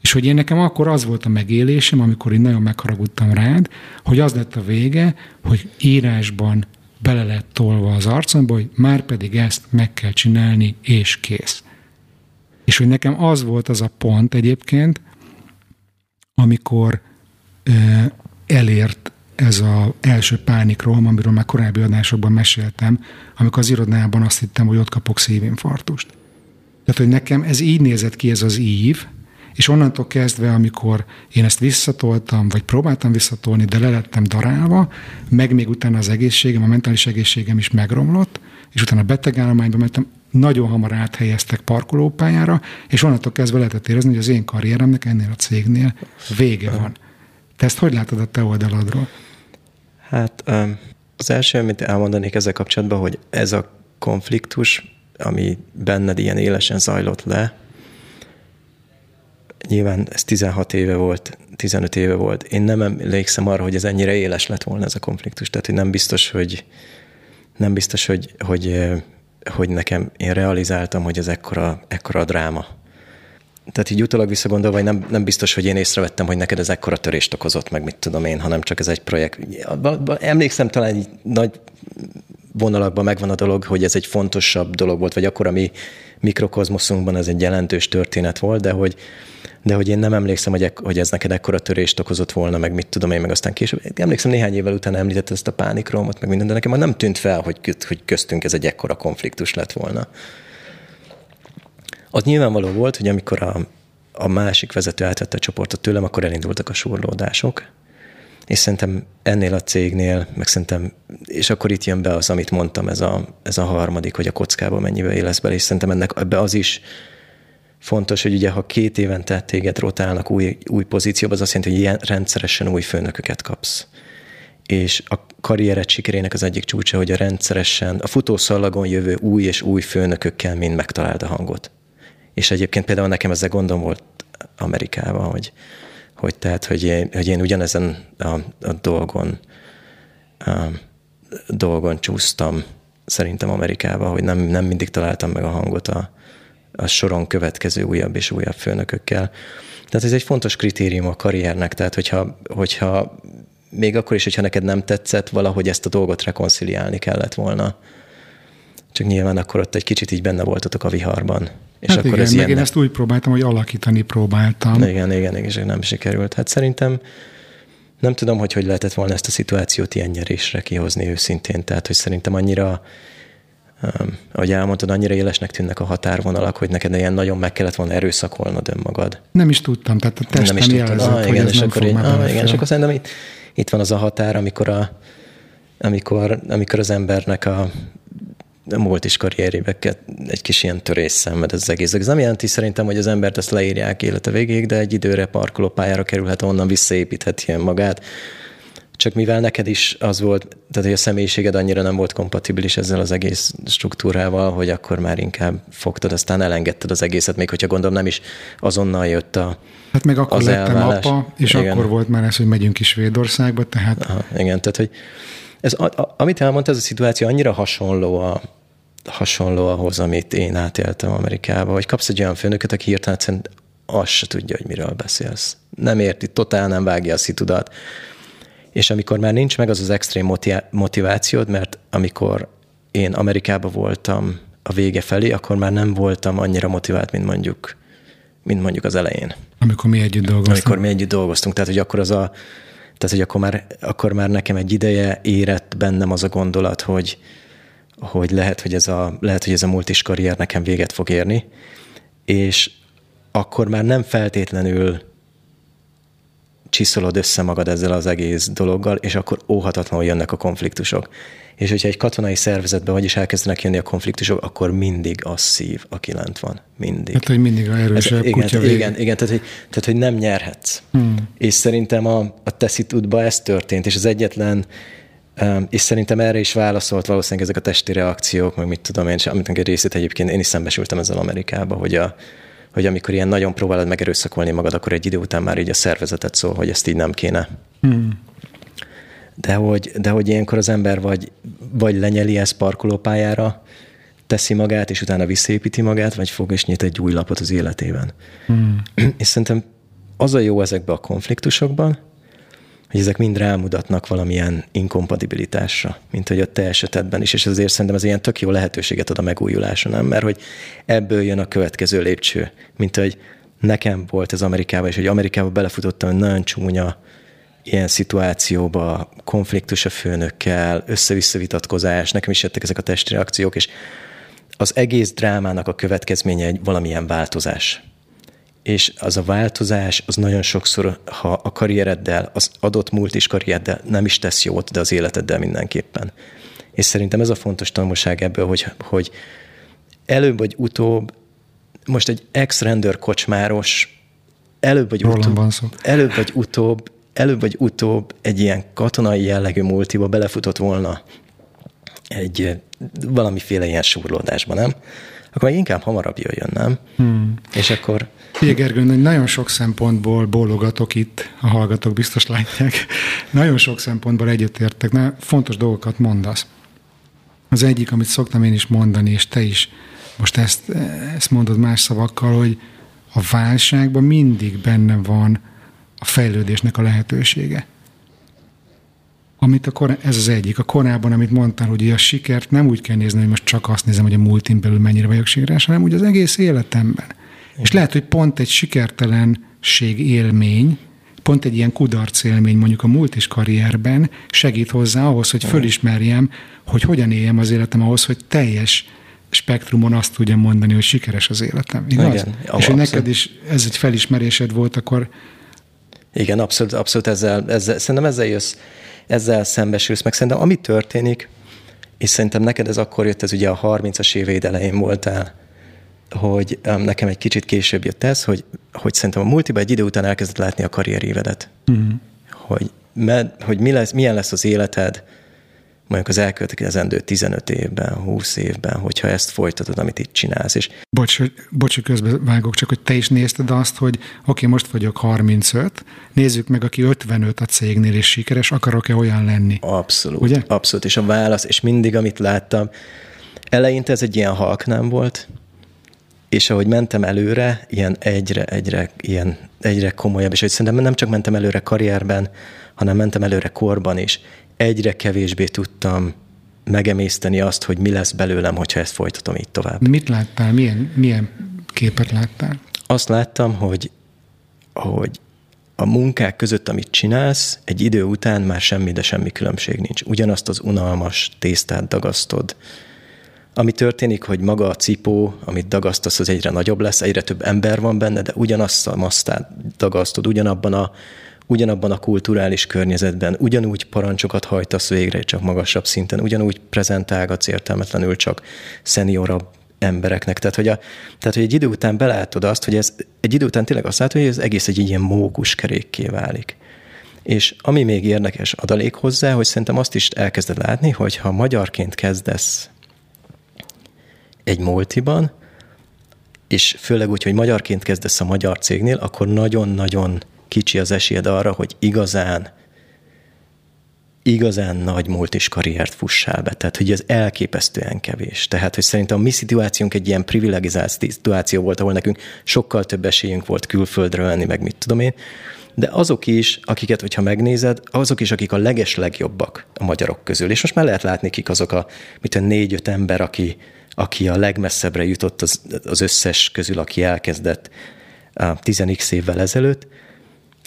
És hogy én nekem akkor az volt a megélésem, amikor én nagyon megharagudtam rád, hogy az lett a vége, hogy írásban bele lett tolva az arcomba, hogy már pedig ezt meg kell csinálni, és kész. És hogy nekem az volt az a pont egyébként, amikor eh, elért ez az első pánikroham, amiről már korábbi adásokban meséltem, amikor az irodában azt hittem, hogy ott kapok szívinfarktust. Tehát, hogy nekem ez így nézett ki, ez az ív, és onnantól kezdve, amikor én ezt visszatoltam, vagy próbáltam visszatolni, de le lettem darálva, meg még utána az egészségem, a mentális egészségem is megromlott, és utána betegállományba mentem, nagyon hamar áthelyeztek parkolópályára, és onnantól kezdve lehetett érezni, hogy az én karrieremnek ennél a cégnél vége van. Te ezt hogy látod a te oldaladról? Hát az első, amit elmondanék ezzel kapcsolatban, hogy ez a konfliktus, ami benned ilyen élesen zajlott le, nyilván ez tizenhat éve volt, tizenöt éve volt. Én nem emlékszem arra, hogy ez ennyire éles lett volna ez a konfliktus. Tehát nem biztos, hogy, nem biztos, hogy, hogy, hogy nekem én realizáltam, hogy ez ekkora, ekkora a dráma. Tehát így utólag visszagondolva, hogy nem, nem biztos, hogy én észrevettem, hogy neked ez ekkora törést okozott, meg mit tudom én, hanem csak ez egy projekt. Emlékszem, talán egy nagy vonalakban megvan a dolog, hogy ez egy fontosabb dolog volt, vagy akkor a mi mikrokozmoszunkban ez egy jelentős történet volt, de hogy, de hogy én nem emlékszem, hogy, ek, hogy ez neked ekkora törést okozott volna, meg mit tudom én, meg aztán később. Emlékszem, néhány évvel utána említett ezt a pánikrómot, meg minden, de nekem már nem tűnt fel, hogy, hogy köztünk ez egy ekkora konfliktus lett volna. Az nyilvánvaló volt, hogy amikor a, a másik vezető átvette a csoportot tőlem, akkor elindultak a súrlódások, és szerintem ennél a cégnél, meg szerintem, és akkor itt jön be az, amit mondtam, ez a, ez a harmadik, hogy a kockába mennyibe élesz bele, és szerintem ennek ebbe az is fontos, hogy ugye, ha két évente téged rotálnak új, új pozícióba, az azt jelenti, hogy ilyen rendszeresen új főnököket kapsz. És a karriered sikerének az egyik csúcsa, hogy a rendszeresen, a futószallagon jövő új és új főnökökkel mind megtaláld a hangot. És egyébként például nekem ezzel gondom volt Amerikában, hogy hogy tehát, hogy én, hogy én ugyanezen a, a dolgon a dolgon csúsztam szerintem Amerikában, hogy nem, nem mindig találtam meg a hangot a, a soron következő újabb és újabb főnökökkel. Tehát ez egy fontos kritérium a karriernek, tehát hogyha, hogyha még akkor is, hogyha neked nem tetszett, valahogy ezt a dolgot rekonciliálni kellett volna. Csak nyilván akkor ott egy kicsit így benne voltatok a viharban. És hát akkor igen, ez meg én ne... ezt úgy próbáltam, hogy alakítani próbáltam. Igen, igen, és nem sikerült. Hát szerintem nem tudom, hogy hogy lehetett volna ezt a szituációt ilyen nyerésre kihozni őszintén. Tehát, hogy szerintem annyira, ahogy elmondtad, annyira élesnek tűnnek a határvonalak, hogy neked ilyen nagyon meg kellett volna erőszakolnod önmagad. Nem is tudtam, tehát a testem nem jelzett, ah, hogy igen, ez és nem fog már belefér. Igen, és akkor szerintem itt, itt van az a határ, amikor, a, amikor, amikor az embernek a a múlt is karrierében egy kis ilyen törés szenved ez az egész. Ez nem jelenti szerintem, hogy az embert ezt leírják élete végéig, de egy időre parkolópályára kerülhet, onnan visszaépítheti magát. Csak mivel neked is az volt, tehát hogy a személyiséged annyira nem volt kompatibilis ezzel az egész struktúrával, hogy akkor már inkább fogtad, aztán elengedted az egészet, még hogyha gondolom nem is azonnal jött a Hát meg akkor lettem elválás. Apa, és igen. Akkor volt már ez, hogy megyünk is Svédországba, tehát... Aha, igen, tehát hogy ez, a, a, amit elmondta, ez a szituáció annyira hasonló a hasonló ahhoz, amit én átéltem Amerikában, hogy kapsz egy olyan főnököt, aki hirtelen szerint azt se tudja, hogy miről beszélsz. Nem érti, totál nem vágja a szitudat. És amikor már nincs meg az az extrém motivációd, mert amikor én Amerikában voltam a vége felé, akkor már nem voltam annyira motivált, mint mondjuk, mint mondjuk az elején. Amikor mi együtt dolgoztunk. Amikor mi együtt dolgoztunk. Tehát, hogy akkor, az a, tehát, hogy akkor, már, akkor már nekem egy ideje érett bennem az a gondolat, hogy, hogy, lehet, hogy ez a, lehet, hogy ez a múlt is karrier nekem véget fog érni. És akkor már nem feltétlenül csiszolod össze magad ezzel az egész dologgal, és akkor óhatatlanul jönnek a konfliktusok. És hogyha egy katonai szervezetben vagy is elkezdenek jönni a konfliktusok, akkor mindig az szív, aki lent van. Mindig. Hát, hogy mindig a erősebb kutya igen, végül. Igen, igen, tehát, hogy, tehát, hogy nem nyerhetsz. Hmm. És szerintem a, a te szitudban ez történt, és az egyetlen, és szerintem erre is válaszolt valószínűleg ezek a testi reakciók, meg mit tudom én, amit egy részét egyébként én is szembesültem ezzel Amerikába, hogy a hogy amikor ilyen nagyon próbálod megerőszakolni magad, akkor egy idő után már így a szervezetet szól, hogy ezt így nem kéne. Mm. De, hogy, de hogy ilyenkor az ember vagy, vagy lenyeli ezt parkolópályára, teszi magát, és utána visszaépíti magát, vagy fog és nyit egy új lapot az életében. Mm. És szerintem az a jó ezekben a konfliktusokban, hogy ezek mind rámutatnak valamilyen inkompatibilitásra, mint hogy a te esetedben is, és azért szerintem ez ilyen tök jó lehetőséget ad a megújulásra, nem? Mert hogy ebből jön a következő lépcső, mint hogy nekem volt ez Amerikában, és hogy Amerikában belefutottam egy nagyon csúnya ilyen szituációba, konfliktus a főnökkel, össze-vissza vitatkozás, nekem is jöttek ezek a testreakciók, és az egész drámának a következménye egy valamilyen változás. És az a változás, az nagyon sokszor, ha a karriereddel, az adott múlt is karriereddel nem is tesz jót, de az életeddel mindenképpen. És szerintem ez a fontos tanulság ebből, hogy, hogy előbb vagy utóbb, most egy ex-rendőr kocsmáros, előbb vagy, utóbb, előbb vagy utóbb, előbb vagy utóbb egy ilyen katonai jellegű multiba belefutott volna egy valamiféle ilyen súrlódásba, nem? Akkor meg inkább hamarabb jöjjön, nem? Hmm. És akkor... Ugye, Gergő, nagyon sok szempontból bólogatok itt, a hallgatók biztos látják. Nagyon sok szempontból egyetértek. Na, fontos dolgokat mondasz. Az egyik, amit szoktam én is mondani, és te is most ezt, ezt mondod más szavakkal, hogy a válságban mindig benne van a fejlődésnek a lehetősége. Amit a korá- ez az egyik. A korábban, amit mondtál, hogy a sikert nem úgy kell nézni, hogy most csak azt nézem, hogy a múltin belül mennyire vagyok sikeres, hanem úgy az egész életemben. Igen. És lehet, hogy pont egy sikertelenség élmény, pont egy ilyen kudarc élmény mondjuk a múlt is karrierben segít hozzá ahhoz, hogy fölismerjem, hogy hogyan éljem az életem ahhoz, hogy teljes spektrumon azt tudjam mondani, hogy sikeres az életem. Igaz? Igen, és hogy neked is ez egy felismerésed volt, akkor... Igen, abszolút, abszolút ezzel, ezzel, szerintem ezzel jössz. Ezzel szembesülsz, meg szerintem ami történik, és szerintem neked ez akkor jött, ez ugye a harmincas éveid elején voltál, hogy nekem egy kicsit később jött ez, hogy, hogy szerintem a multiba egy idő után elkezdett látni a karrierévedet. Mm. Hogy, med, hogy mi lesz, milyen lesz az életed mondjuk az elkövetkezendő tizenöt évben, húsz évben, hogyha ezt folytatod, amit itt csinálsz. És... Bocs, hogy, bocs, hogy közbevágok, csak hogy te is nézted azt, hogy oké, most vagyok harmincöt, nézzük meg, aki ötvenöt a cégnél és sikeres, akarok-e olyan lenni? Abszolút, ugye? Abszolút, és a válasz, és mindig, amit láttam, eleinte ez egy ilyen halknám volt, és ahogy mentem előre, ilyen egyre, egyre, ilyen egyre komolyabb, és hogy szerintem nem csak mentem előre karrierben, hanem mentem előre korban is. Egyre kevésbé tudtam megemészteni azt, hogy mi lesz belőlem, hogyha ezt folytatom így tovább. Mit láttál? Milyen, milyen képet láttál? Azt láttam, hogy, hogy a munkák között, amit csinálsz, egy idő után már semmi, de semmi különbség nincs. Ugyanazt az unalmas tésztát dagasztod. Ami történik, hogy maga a cipó, amit dagasztasz, az egyre nagyobb lesz, egyre több ember van benne, de ugyanazt a masztát dagasztod, ugyanabban a ugyanabban a kulturális környezetben, ugyanúgy parancsokat hajtasz végre, csak magasabb szinten, ugyanúgy prezentálgatsz értelmetlenül csak szeniorabb embereknek. Tehát hogy, a, tehát, hogy egy idő után belátod azt, hogy ez egy idő után tényleg azt látod, hogy ez egész egy ilyen mókuskerékké válik. És ami még érdekes adalék hozzá, hogy szerintem azt is elkezded látni, hogy ha magyarként kezdesz egy multiban, és főleg úgy, hogy magyarként kezdesz a magyar cégnél, akkor nagyon-nagyon kicsi az esélyed arra, hogy igazán igazán nagy multis karriert fussál be. Tehát, hogy ez elképesztően kevés. Tehát, hogy szerintem a mi szituációnk egy ilyen privilegizált szituáció volt, ahol nekünk sokkal több esélyünk volt külföldre menni, meg mit tudom én. De azok is, akiket, hogyha megnézed, azok is, akik a legeslegjobbak a magyarok közül. És most már lehet látni, kik azok a, mint a négy-öt ember, aki, aki a legmesszebbre jutott az, az összes közül, aki elkezdett tíz x évvel ezelőtt.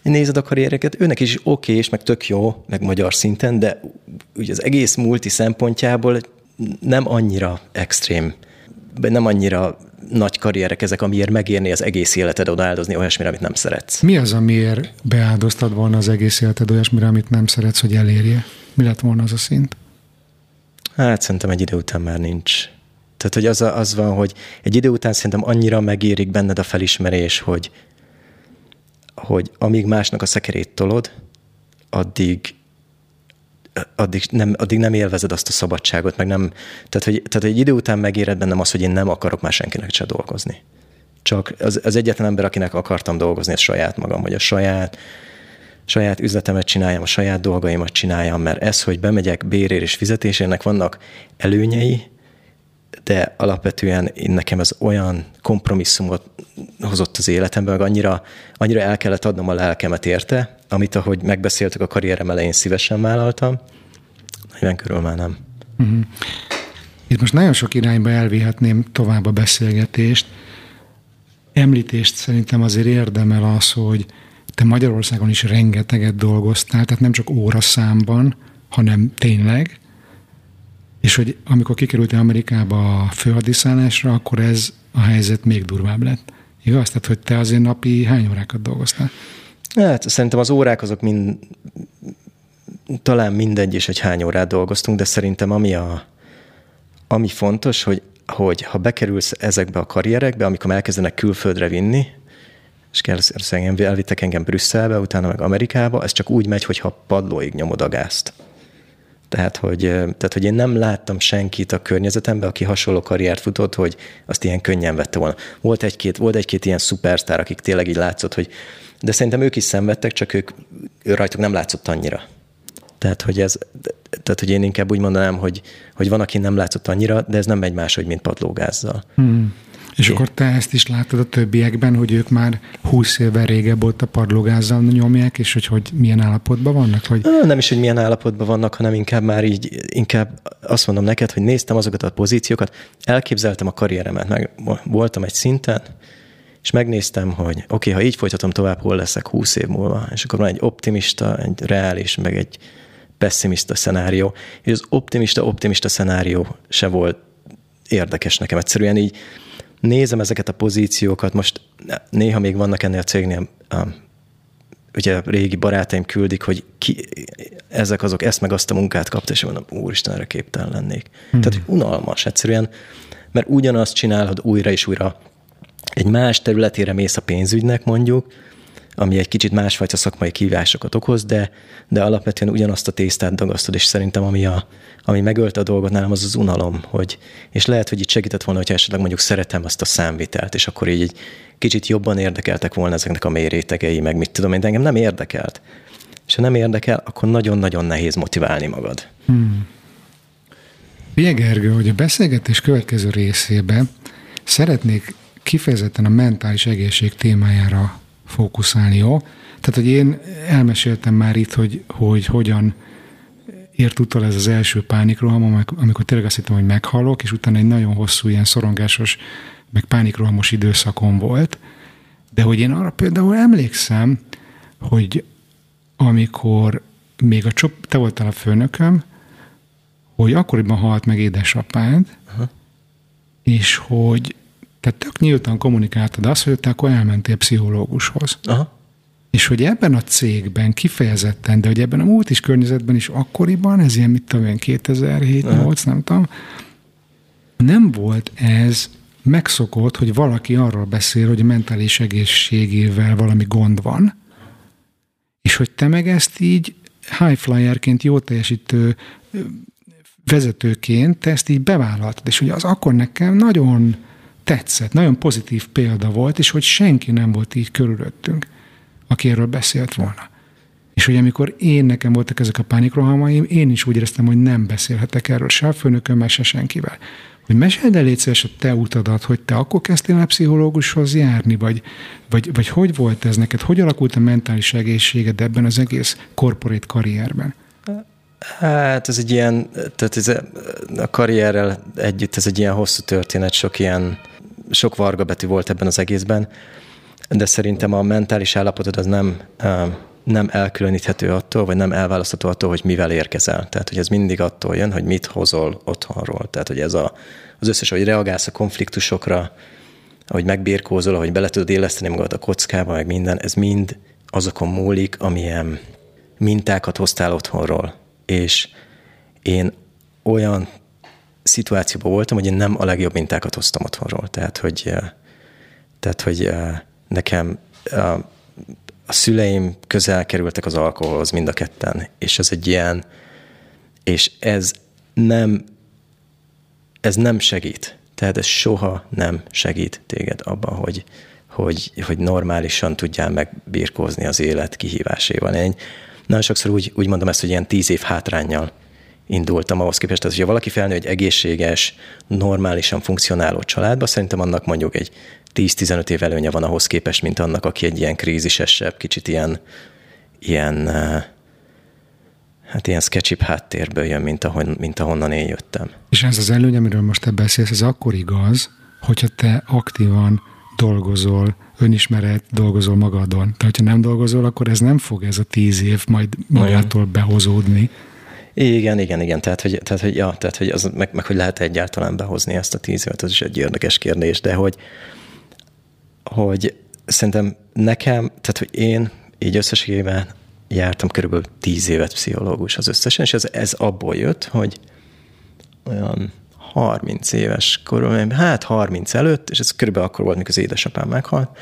Nézed a karriereket, őnek is oké, és meg tök jó, meg magyar szinten, de ugye az egész multi szempontjából nem annyira extrém, nem annyira nagy karrierek ezek, amiért megérni az egész életed odaáldozni olyasmire, amit nem szeretsz. Mi az, amiért beáldoztad volna az egész életed olyasmire, amit nem szeretsz, hogy elérje? Mi lett volna az a szint? Hát szerintem egy idő után már nincs. Tehát, hogy az, a, az van, hogy egy idő után szerintem annyira megérik benned a felismerés, hogy hogy amíg másnak a szekerét tolod, addig, addig, nem, addig nem élvezed azt a szabadságot, meg nem, tehát, hogy, tehát egy idő után megéred bennem az, hogy én nem akarok már senkinek se dolgozni. Csak az, az egyetlen ember, akinek akartam dolgozni, ez saját magam, vagy a saját, saját üzletemet csináljam, a saját dolgaimat csináljam, mert ez, hogy bemegyek bérér és fizetésének vannak előnyei, de alapvetően nekem ez olyan kompromisszumot hozott az életemben, meg annyira, annyira el kellett adnom a lelkemet érte, amit, ahogy megbeszéltük a karrierem elején, szívesen vállaltam, nagyon körül már nem. Uh-huh. Itt most nagyon sok irányba elvihetném tovább a beszélgetést. Említést szerintem azért érdemel az, hogy te Magyarországon is rengeteget dolgoztál, tehát nem csak óraszámban, hanem tényleg. És hogy amikor kikerültél Amerikába a főhadiszállásra, akkor ez a helyzet még durvább lett. Igaz? Tehát, hogy te azért napi hány órákat dolgoztál? Hát szerintem az órák azok mind, talán mindegy is, hogy hány órát dolgoztunk, de szerintem ami, a, ami fontos, hogy, hogy ha bekerülsz ezekbe a karrierekbe, amikor elkezdenek külföldre vinni, és kell, elvittek engem Brüsszelbe, utána meg Amerikába, ez csak úgy megy, hogyha padlóig nyomod a gázt. Tehát hogy, tehát, hogy én nem láttam senkit a környezetemben, aki hasonló karriert futott, hogy azt ilyen könnyen vette volna. Volt egy-két, volt egy-két ilyen szupersztár, akik tényleg így látszott, hogy de szerintem ők is szenvedtek, csak ők, ő rajtuk nem látszott annyira. Tehát, hogy ez, tehát, hogy én inkább úgy mondanám, hogy, hogy van, aki nem látszott annyira, de ez nem megy máshogy, mint padlógázzal. Hmm. És én. Akkor te ezt is láttad a többiekben, hogy ők már húsz évvel régebb ott a padlógázzal nyomják, és hogy, hogy milyen állapotban vannak? Hogy... Nem is, hogy milyen állapotban vannak, hanem inkább már így, inkább azt mondom neked, hogy néztem azokat a pozíciókat, elképzeltem a karrieremet, meg voltam egy szinten, és megnéztem, hogy oké, ha így folytatom tovább, hol leszek húsz év múlva, és akkor van egy optimista, egy reális, meg egy pessimista szenárió, és az optimista-optimista szenárió se volt érdekes nekem. Egyszerűen így nézem ezeket a pozíciókat, most néha még vannak ennél a cégnél, ugye régi barátaim küldik, hogy ki, ezek azok ezt meg azt a munkát kapta, és mondom, úristen, erre képtelen lennék. Hmm. Tehát unalmas egyszerűen, mert ugyanazt csinálod újra és újra. Egy más területére mész a pénzügynek mondjuk, ami egy kicsit másfajta szakmai kívásokat okoz, de, de alapvetően ugyanazt a tésztát dagasztod, és szerintem ami, a, ami megölte a dolgot nálam, az az unalom, hogy, és lehet, hogy itt segített volna, hogyha esetleg mondjuk szeretem azt a számvitelt, és akkor így egy kicsit jobban érdekeltek volna ezeknek a mély rétegei, meg mit tudom én, de engem nem érdekelt. És ha nem érdekel, akkor nagyon-nagyon nehéz motiválni magad. Hmm. Ugye, Gergő, hogy a beszélgetés következő részében szeretnék kifejezetten a mentális egészség témájára fókuszálni, jó? Tehát, hogy én elmeséltem már itt, hogy, hogy hogyan ért utol ez az első pánikroham, amikor tényleg azt hittem, hogy meghalok, és utána egy nagyon hosszú, ilyen szorongásos, meg pánikrohamos időszakom volt. De hogy én arra például emlékszem, hogy amikor még a csop, te voltál a főnököm, hogy akkoriban halt meg édesapád, aha, és hogy tehát tök nyíltan kommunikáltad azt, hogy te akkor elmentél pszichológushoz. Aha. És hogy ebben a cégben kifejezetten, de hogy ebben a múlt is környezetben is akkoriban, ez ilyen, mit tudom én, kétezer-hét nyolc, nem tudom, nem volt ez megszokott, hogy valaki arról beszél, hogy a mentális egészségével valami gond van, És hogy te meg ezt így high flyerként, jó teljesítő vezetőként, te ezt így bevállaltad. És hogy az akkor nekem nagyon tetszett, nagyon pozitív példa volt, és hogy senki nem volt így körülöttünk, aki erről beszélt volna. És hogy amikor én, nekem voltak ezek a pánikrohamaim, én is úgy éreztem, hogy nem beszélhetek erről se a főnökömmel, se senkivel. Hogy meséld el, légy szíves, a te utadat, hogy te akkor kezdtél el pszichológushoz járni, vagy, vagy, vagy hogy volt ez neked? Hogy alakult a mentális egészséged ebben az egész korporét karrierben? Hát ez egy ilyen, tehát ez a karrierrel együtt ez egy ilyen hosszú történet, sok ilyen, sok vargabetű volt ebben az egészben, de szerintem a mentális állapotod az nem... nem elkülöníthető attól, vagy nem elválasztható attól, hogy mivel érkezel. Tehát, hogy ez mindig attól jön, hogy mit hozol otthonról. Tehát, hogy ez a, az összes, hogy reagálsz a konfliktusokra, ahogy megbirkózol, ahogy bele tudod éleszteni magad a kockába, meg minden, ez mind azokon múlik, amilyen mintákat hoztál otthonról. És én olyan szituációban voltam, hogy én nem a legjobb mintákat hoztam otthonról. Tehát, hogy, tehát, hogy nekem... A szüleim közel kerültek az alkoholhoz mind a ketten, és ez egy ilyen, és ez nem, ez nem segít. Tehát ez soha nem segít téged abban, hogy, hogy, hogy normálisan tudjál megbirkózni az élet kihívásaival. Én nagyon sokszor úgy, úgy mondom ezt, hogy ilyen tíz év hátránnyal indultam ahhoz képest, tehát, hogyha valaki felnő egy egészséges, normálisan funkcionáló családba, szerintem annak mondjuk egy tíz-tizenöt év előnye van ahhoz képest, mint annak, aki egy ilyen krízisesebb, kicsit ilyen, ilyen hát ilyen sketchy háttérből jön, mint, ahon, mint ahonnan én jöttem. És ez az előny, amiről most te beszélsz, ez akkor igaz, hogyha te aktívan dolgozol, önismeret, dolgozol magadon. Tehát, ha nem dolgozol, akkor ez nem fog ez a tíz év majd magától behozódni. Igen, igen, igen. Tehát, hogy, tehát, hogy, ja, tehát, hogy az, meg, meg hogy lehet egyáltalán behozni ezt a tíz évet, az is egy érdekes kérdés, de hogy hogy szerintem nekem, tehát hogy én így összességében jártam körülbelül tíz évet pszichológus az összesen, és ez, ez abból jött, hogy olyan harminc éves korom, hát harminc előtt, és ez körülbelül akkor volt, mikor az édesapám meghalt,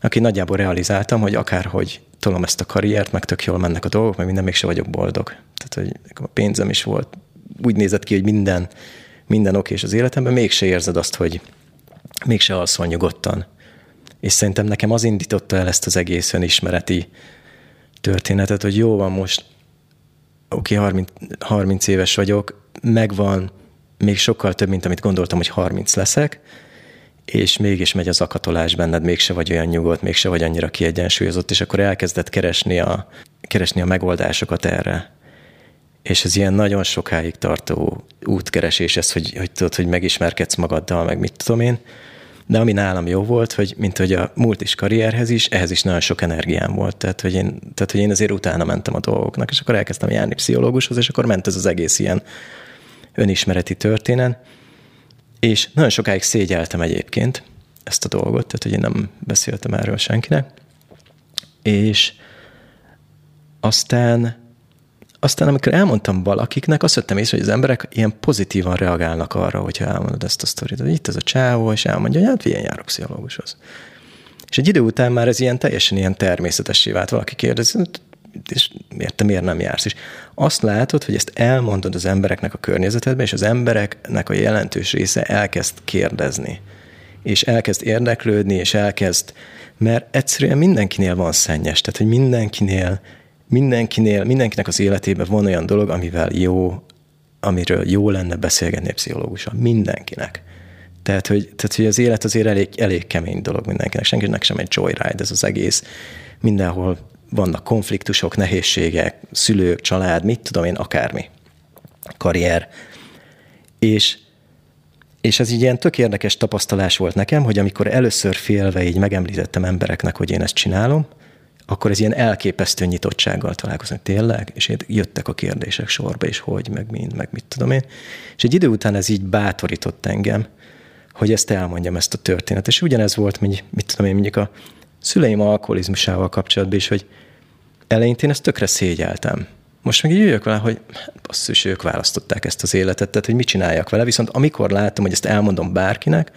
aki nagyjából realizáltam, hogy akárhogy tolom ezt a karriert, meg tök jól mennek a dolgok, meg minden, mégse vagyok boldog. Tehát, hogy a pénzem is volt, úgy nézett ki, hogy minden, minden okés az életemben, mégse érzed azt, hogy mégse alszol nyugodtan. És szerintem nekem az indította el ezt az egész önismereti történetet, hogy jó van most, oké, harminc, harminc éves vagyok, megvan még sokkal több, mint amit gondoltam, hogy harminc leszek, és mégis megy az akatolás benned, mégse vagy olyan nyugodt, mégse vagy annyira kiegyensúlyozott, és akkor elkezdett keresni a, keresni a megoldásokat erre. És ez ilyen nagyon sokáig tartó útkeresés, ez, hogy, hogy tudod, hogy megismerkedsz magaddal, meg mit tudom én. De ami nálam jó volt, hogy mint hogy a múlt is karrierhez is, ehhez is nagyon sok energiám volt. Tehát hogy, én, tehát, hogy én azért utána mentem a dolgoknak, és akkor elkezdtem járni pszichológushoz, és akkor ment ez az egész ilyen önismereti történet. És nagyon sokáig szégyeltem egyébként ezt a dolgot, tehát hogy én nem beszéltem erről senkinek. És aztán, aztán amikor elmondtam valakiknek, azt vettem észre, hogy az emberek ilyen pozitívan reagálnak arra, hogyha elmondod ezt a sztorit, hogy itt ez a csávó, és elmondja, hogy hát ilyen járok pszichológushoz. És egy idő után már ez ilyen teljesen ilyen természetessé vált. Valaki kérdezi, és miért, te miért nem jársz? És azt látod, hogy ezt elmondod az embereknek a környezetedben, és az embereknek a jelentős része elkezd kérdezni, és elkezd érdeklődni, és elkezd, mert egyszerűen mindenkinél van szennyes, tehát hogy mindenkinél, mindenkinél, mindenkinek az életében van olyan dolog, amivel jó, amiről jó lenne beszélgetni a pszichológussal. Mindenkinek. Tehát hogy, tehát, hogy az élet azért elég, elég kemény dolog mindenkinek. Senkinek sem egy joyride ez az egész. Mindenhol vannak konfliktusok, nehézségek, szülők, család, mit tudom én, akármi. Karrier. És, és ez így ilyen tök érdekes tapasztalás volt nekem, hogy amikor először félve így megemlítettem embereknek, hogy én ezt csinálom, akkor ez ilyen elképesztő nyitottsággal találkozom, tényleg, és jöttek a kérdések sorba, és hogy, meg mind, meg mit tudom én. És egy idő után ez így bátorított engem, hogy ezt elmondjam, ezt a történetet. És ugyanez volt, mit tudom én, mondjuk a szüleim alkoholizmusával kapcsolatban is, hogy eleinte én ezt tökre szégyeltem. Most meg így jöjjök vele, hogy basszus, ők választották ezt az életet, tehát hogy mit csináljak vele. Viszont amikor láttam, hogy ezt elmondom bárkinek,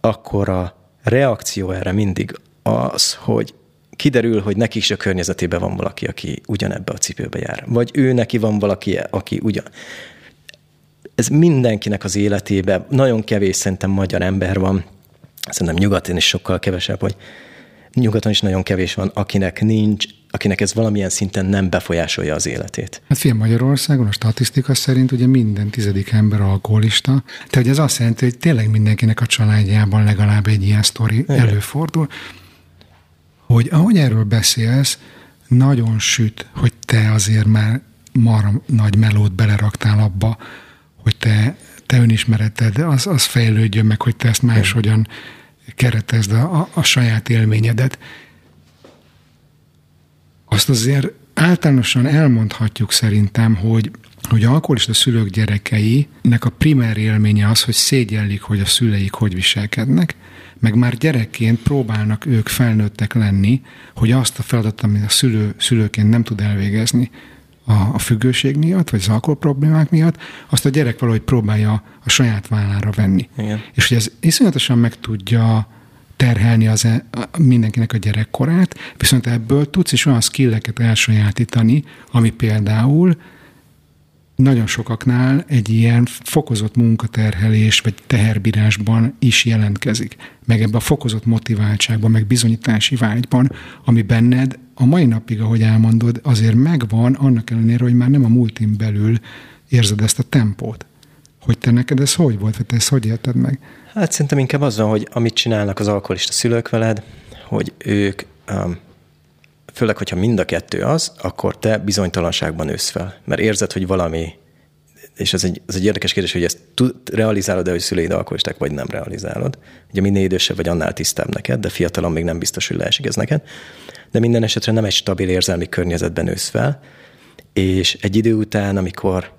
akkor a reakció erre mindig az, hogy kiderül, hogy neki is a környezetében van valaki, aki ugyanebbe a cipőbe jár. Vagy ő neki van valaki, aki ugyan... Ez mindenkinek az életében, nagyon kevés szerintem magyar ember van, szerintem nyugaton is sokkal kevesebb, hogy nyugaton is nagyon kevés van, akinek nincs, akinek ez valamilyen szinten nem befolyásolja az életét. Hát figyelj, Magyarországon a statisztika szerint ugye minden tizedik ember alkoholista, tehát hogy ez azt jelenti, hogy tényleg mindenkinek a családjában legalább egy ilyen sztori előfordul, hogy ahogy erről beszélsz, nagyon süt, hogy te azért már marha nagy melót beleraktál abba, hogy te, te önismereted, az, az fejlődjön meg, hogy te ezt máshogyan keretezd a, a saját élményedet. Azt azért általánosan elmondhatjuk szerintem, hogy, hogy alkoholista szülők gyerekeinek a primer élménye az, hogy szégyellik, hogy a szüleik hogy viselkednek, meg már gyerekként próbálnak ők felnőttek lenni, hogy azt a feladat, amit a szülő, szülőként nem tud elvégezni, a függőség miatt, vagy az alkohol problémák miatt, azt a gyerek valahogy próbálja a saját vállára venni. Igen. És hogy ez iszonyatosan meg tudja terhelni az e- a mindenkinek a gyerekkorát, viszont ebből tudsz is olyan skilleket elsajátítani, ami például nagyon sokaknál egy ilyen fokozott munkaterhelés, vagy teherbírásban is jelentkezik. Meg ebben a fokozott motiváltságban, meg bizonyítási vágyban, ami benned a mai napig, ahogy elmondod, azért megvan, annak ellenére, hogy már nem a múltin belül érzed ezt a tempót. Hogy te neked ez hogy volt, vagy te ezt hogy élted meg? Hát szerintem inkább az van, hogy amit csinálnak az alkoholista szülők veled, hogy ők, főleg, hogyha mind a kettő az, akkor te bizonytalanságban ősz fel. Mert érzed, hogy valami, és ez egy, ez egy érdekes kérdés, hogy ezt tud, realizálod-e, hogy szüleid alkoholisták, vagy nem realizálod. Ugye minél idősebb vagy, annál tisztább neked, de fiatalon még nem biztos, hogy leesik ez neked. De minden esetre nem egy stabil érzelmi környezetben ősz fel, és egy idő után, amikor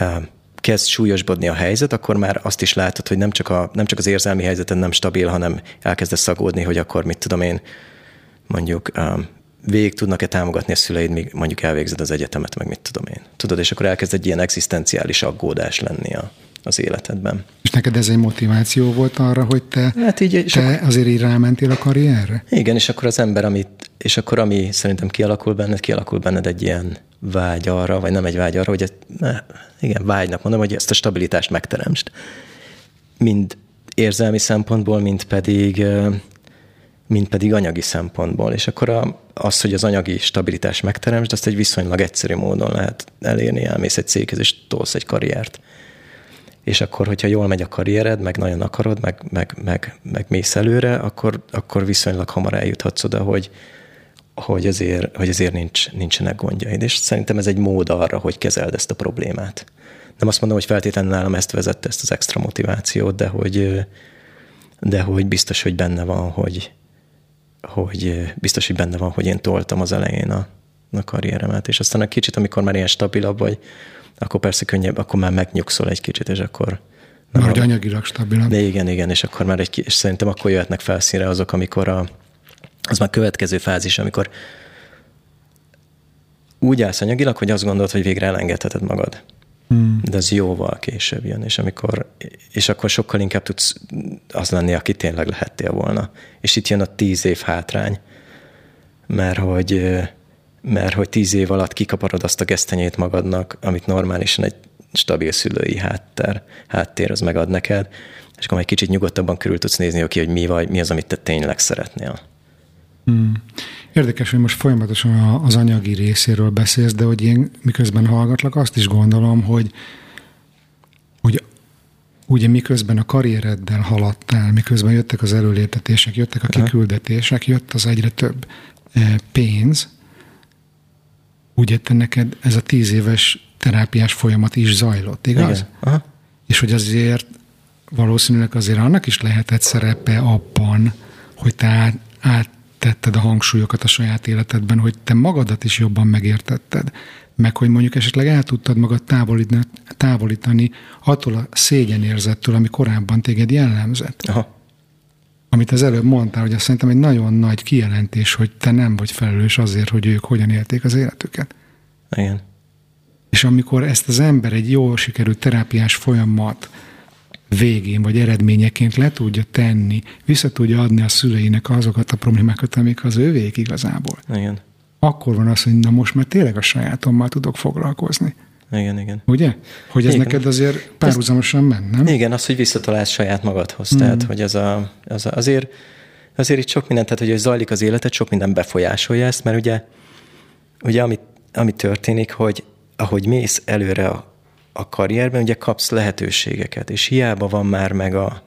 uh, kezd súlyosbodni a helyzet, akkor már azt is látod, hogy nem csak, a, nem csak az érzelmi helyzeten nem stabil, hanem elkezdesz szagódni, hogy akkor mit tudom én, mondjuk um, végig tudnak-e támogatni a szüleid, míg mondjuk elvégzed az egyetemet, meg mit tudom én. Tudod, és akkor elkezd egy ilyen egzisztenciális aggódás lenni a, az életedben. És neked ez egy motiváció volt arra, hogy te, hát így, te akkor, azért így rámentél a karrierre? Igen, és akkor az ember, amit, és akkor ami szerintem kialakul benned, kialakul benned egy ilyen vágy arra, vagy nem egy vágy arra, hogy ne, igen, vágynak mondom, hogy ezt a stabilitást megteremtsd. Mind érzelmi szempontból, mind pedig... mint pedig anyagi szempontból. És akkor a, az, hogy az anyagi stabilitás megteremtsd, azt egy viszonylag egyszerű módon lehet elérni, elmész egy céghez, és tolsz egy karriert. És akkor, hogyha jól megy a karriered, meg nagyon akarod, meg, meg, meg, meg mész előre, akkor, akkor viszonylag hamar eljuthatsz oda, hogy, hogy azért, hogy azért nincs, nincsenek gondjaid. És szerintem ez egy mód arra, hogy kezeld ezt a problémát. Nem azt mondom, hogy feltétlenül nálam ezt vezette, ezt az extra motivációt, de hogy, de hogy biztos, hogy benne van, hogy hogy biztos, hogy benne van, hogy én toltam az elején a, a karrieremet, és aztán egy kicsit, amikor már ilyen stabilabb vagy, akkor persze könnyebb, akkor már megnyugszol egy kicsit, és akkor... Már hogy anyagilag stabilabb. De igen, igen, és akkor már egy, és szerintem akkor jöhetnek felszínre azok, amikor a, az már következő fázis, amikor úgy állsz anyagilag, hogy azt gondolod, hogy végre elengedheted magad. Hmm. De az jóval később jön, és, amikor, és akkor sokkal inkább tudsz az lenni, aki tényleg lehettél volna. És itt jön a tíz év hátrány, mert hogy, mert hogy tíz év alatt kikaparod azt a gesztenyét magadnak, amit normálisan egy stabil szülői háttér, háttér az megad neked, és akkor egy kicsit nyugodtabban körül tudsz nézni, hogy mi vagy, mi az, amit te tényleg szeretnél. Hmm. Érdekes, hogy most folyamatosan az anyagi részéről beszélsz, de hogy én miközben hallgatlak, azt is gondolom, hogy, hogy ugye miközben a karriereddel haladtál, miközben jöttek az előléptetések, jöttek a kiküldetések, jött az egyre több pénz, ugye te neked ez a tíz éves terápiás folyamat is zajlott, igaz? És hogy azért valószínűleg azért annak is lehetett szerepe abban, hogy te át, át tetted a hangsúlyokat a saját életedben, hogy te magadat is jobban megértetted, meg hogy mondjuk esetleg el tudtad magad távolítani, távolítani attól a szégyenérzettől, ami korábban téged jellemzett. Aha. Amit az előbb mondtál, hogy azt szerintem egy nagyon nagy kijelentés, hogy te nem vagy felelős azért, hogy ők hogyan élték az életüket. Igen. És amikor ezt az ember egy jól sikerült terápiás folyamat végén vagy eredményeként le tudja tenni, vissza tudja adni a szüleinek azokat a problémákat, amik az övék igazából. Igen. Akkor van az, hogy na most már tényleg a sajátommal tudok foglalkozni. Igen, igen. Ugye? Hogy ez igen. Neked azért párhuzamosan ment, nem? Igen, az, hogy visszatalálsz saját magadhoz. Mm. Tehát, hogy ez a, az a, azért, azért itt sok mindent, tehát, hogy zajlik az életed, sok minden befolyásolja ezt, mert ugye, ugye ami, ami történik, hogy ahogy mész előre a, a karrierben, ugye kapsz lehetőségeket, és hiába van már meg a,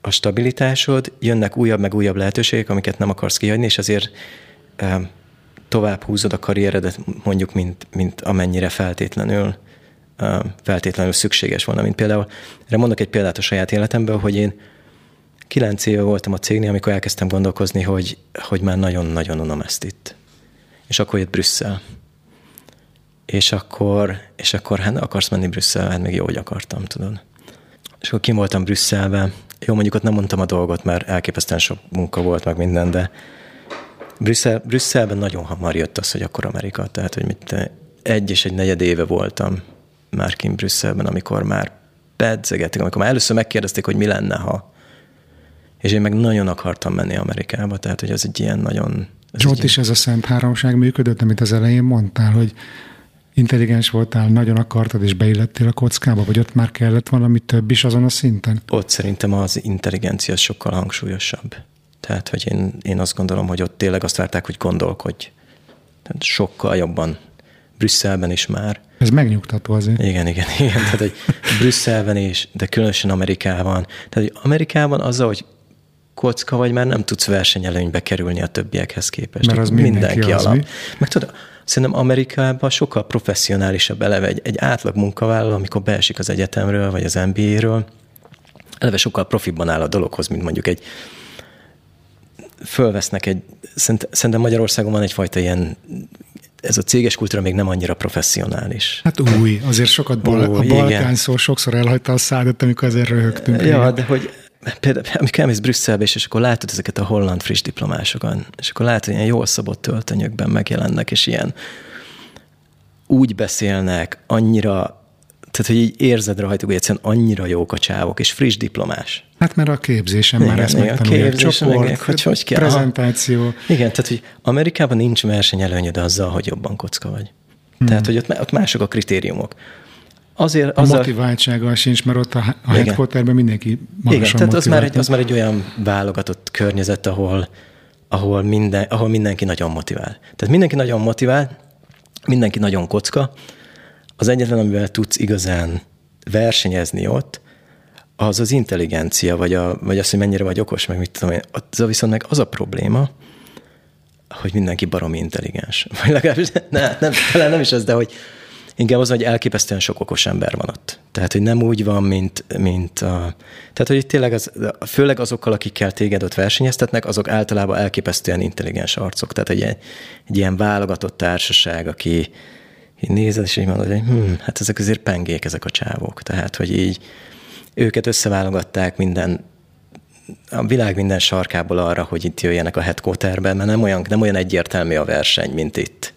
a stabilitásod, jönnek újabb meg újabb lehetőségek, amiket nem akarsz kihagyni, és azért... Um, tovább húzod a karrieredet, mondjuk, mint, mint amennyire feltétlenül, feltétlenül szükséges volna. Mint például, erre mondok egy példát a saját életemből, hogy én kilenc éve voltam a cégnél, amikor elkezdtem gondolkozni, hogy, hogy már nagyon-nagyon unom ezt itt. És akkor jött Brüsszel. És akkor, és akkor hát akarsz menni Brüsszel, hát még jó, hogy akartam, tudod. És akkor kim voltam Brüsszelben. Jó, mondjuk ott nem mondtam a dolgot, mert elképesztően sok munka volt, meg minden, de Brüsszel, Brüsszelben nagyon hamar jött az, hogy akkor Amerika, tehát hogy mit, egy és egy negyed éve voltam már kint Brüsszelben, amikor már pedzegették, amikor már először megkérdezték, hogy mi lenne, ha. És én meg nagyon akartam menni Amerikába, tehát hogy az egy ilyen nagyon... És ott is ez a szent háromság működött, amit az elején mondtál, hogy intelligens voltál, nagyon akartad, és beillettél a kockába, vagy ott már kellett valami több is azon a szinten? Ott szerintem az intelligencia sokkal hangsúlyosabb. Tehát, hogy én, én azt gondolom, hogy ott tényleg azt várták, hogy gondolkodj. Tehát sokkal jobban. Brüsszelben is már. Ez megnyugtató azért. Igen, igen, igen. Tehát, hogy Brüsszelben is, de különösen Amerikában. Tehát, hogy Amerikában azzal, hogy kocka vagy, már nem tudsz versenyelőnybe kerülni a többiekhez képest. Mert az mindenki, mindenki az alap. Mi? Meg tudod, szerintem Amerikában sokkal professzionálisabb eleve egy, egy átlag munkavállaló, amikor beesik az egyetemről, vagy az em bé á-ről. Eleve sokkal profibban áll a dologhoz, mint mondjuk egy fölvesznek egy, szerintem Magyarországon van egyfajta ilyen, ez a céges kultúra még nem annyira professzionális. Hát új, azért sokat bal, új, a Balkán szó sokszor elhagyta a szádat, amikor azért röhögtünk. Ja, de hogy például, amikor elmész Brüsszelbe is, és akkor látod ezeket a holland friss diplomásokat, és akkor látod, hogy ilyen jól szabott öltönyökben megjelennek, és ilyen úgy beszélnek, annyira, tehát, hogy így érzed rajtuk, hogy egyszerűen annyira jók a csávok, és friss diplomás. Hát mert a képzésem igen, már ezt megtanulja. A csoport, hogy hogy kell. Prezentáció. Igen, tehát, hogy Amerikában nincs versenyelőnyöd azzal, hogy jobban kocka vagy. Hmm. Tehát, hogy ott, ott mások a kritériumok. Azért, a motiváltsággal sincs, mert ott a, a headquarterben mindenki magasan igen, tehát az már, egy, az már egy olyan válogatott környezet, ahol, ahol, minden, ahol mindenki nagyon motivál. Tehát mindenki nagyon motivál, mindenki nagyon kocka. Az egyetlen, amivel tudsz igazán versenyezni ott, az az intelligencia, vagy, a, vagy az, hogy mennyire vagy okos, meg mit tudom én. Az viszont meg az a probléma, hogy mindenki baromi intelligens. Vagy legalábbis ne, nem, talán nem is ez, de hogy inkább az, hogy elképesztően sok okos ember van ott. Tehát, hogy nem úgy van, mint... mint a, tehát, hogy tényleg az, főleg azokkal, akikkel téged ott versenyeztetnek, azok általában elképesztően intelligens arcok. Tehát, hogy egy, egy ilyen válogatott társaság, aki... Így nézed, és így mondod, hogy hm, hát ezek azért pengék, ezek a csávók. Tehát, hogy így őket összeválogatták minden, a világ minden sarkából arra, hogy itt jöjjenek a headquarterbe, mert nem olyan, nem olyan egyértelmű a verseny, mint itt.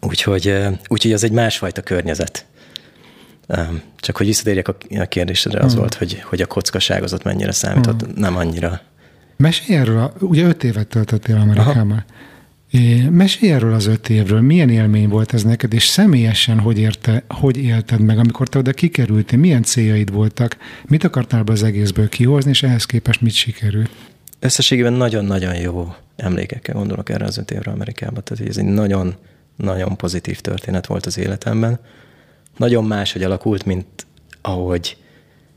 Úgyhogy, úgyhogy az egy másfajta környezet. Csak hogy visszatérjek a kérdésedre, az hmm. volt, hogy, hogy a kockaság az ott mennyire számított, hmm. nem annyira. Mesélj erről, ugye öt évet töltöttél Amerikában. Aha. Mesélj erről az öt évről, milyen élmény volt ez neked, és személyesen hogy, érte, hogy élted meg, amikor te oda kikerültél, milyen céljaid voltak, mit akartál be az egészből kihozni, és ehhez képest mit sikerült? Összességében nagyon-nagyon jó emlékekkel gondolok erre az öt évre Amerikában, tehát ez egy nagyon-nagyon pozitív történet volt az életemben. Nagyon máshogy alakult, mint ahogy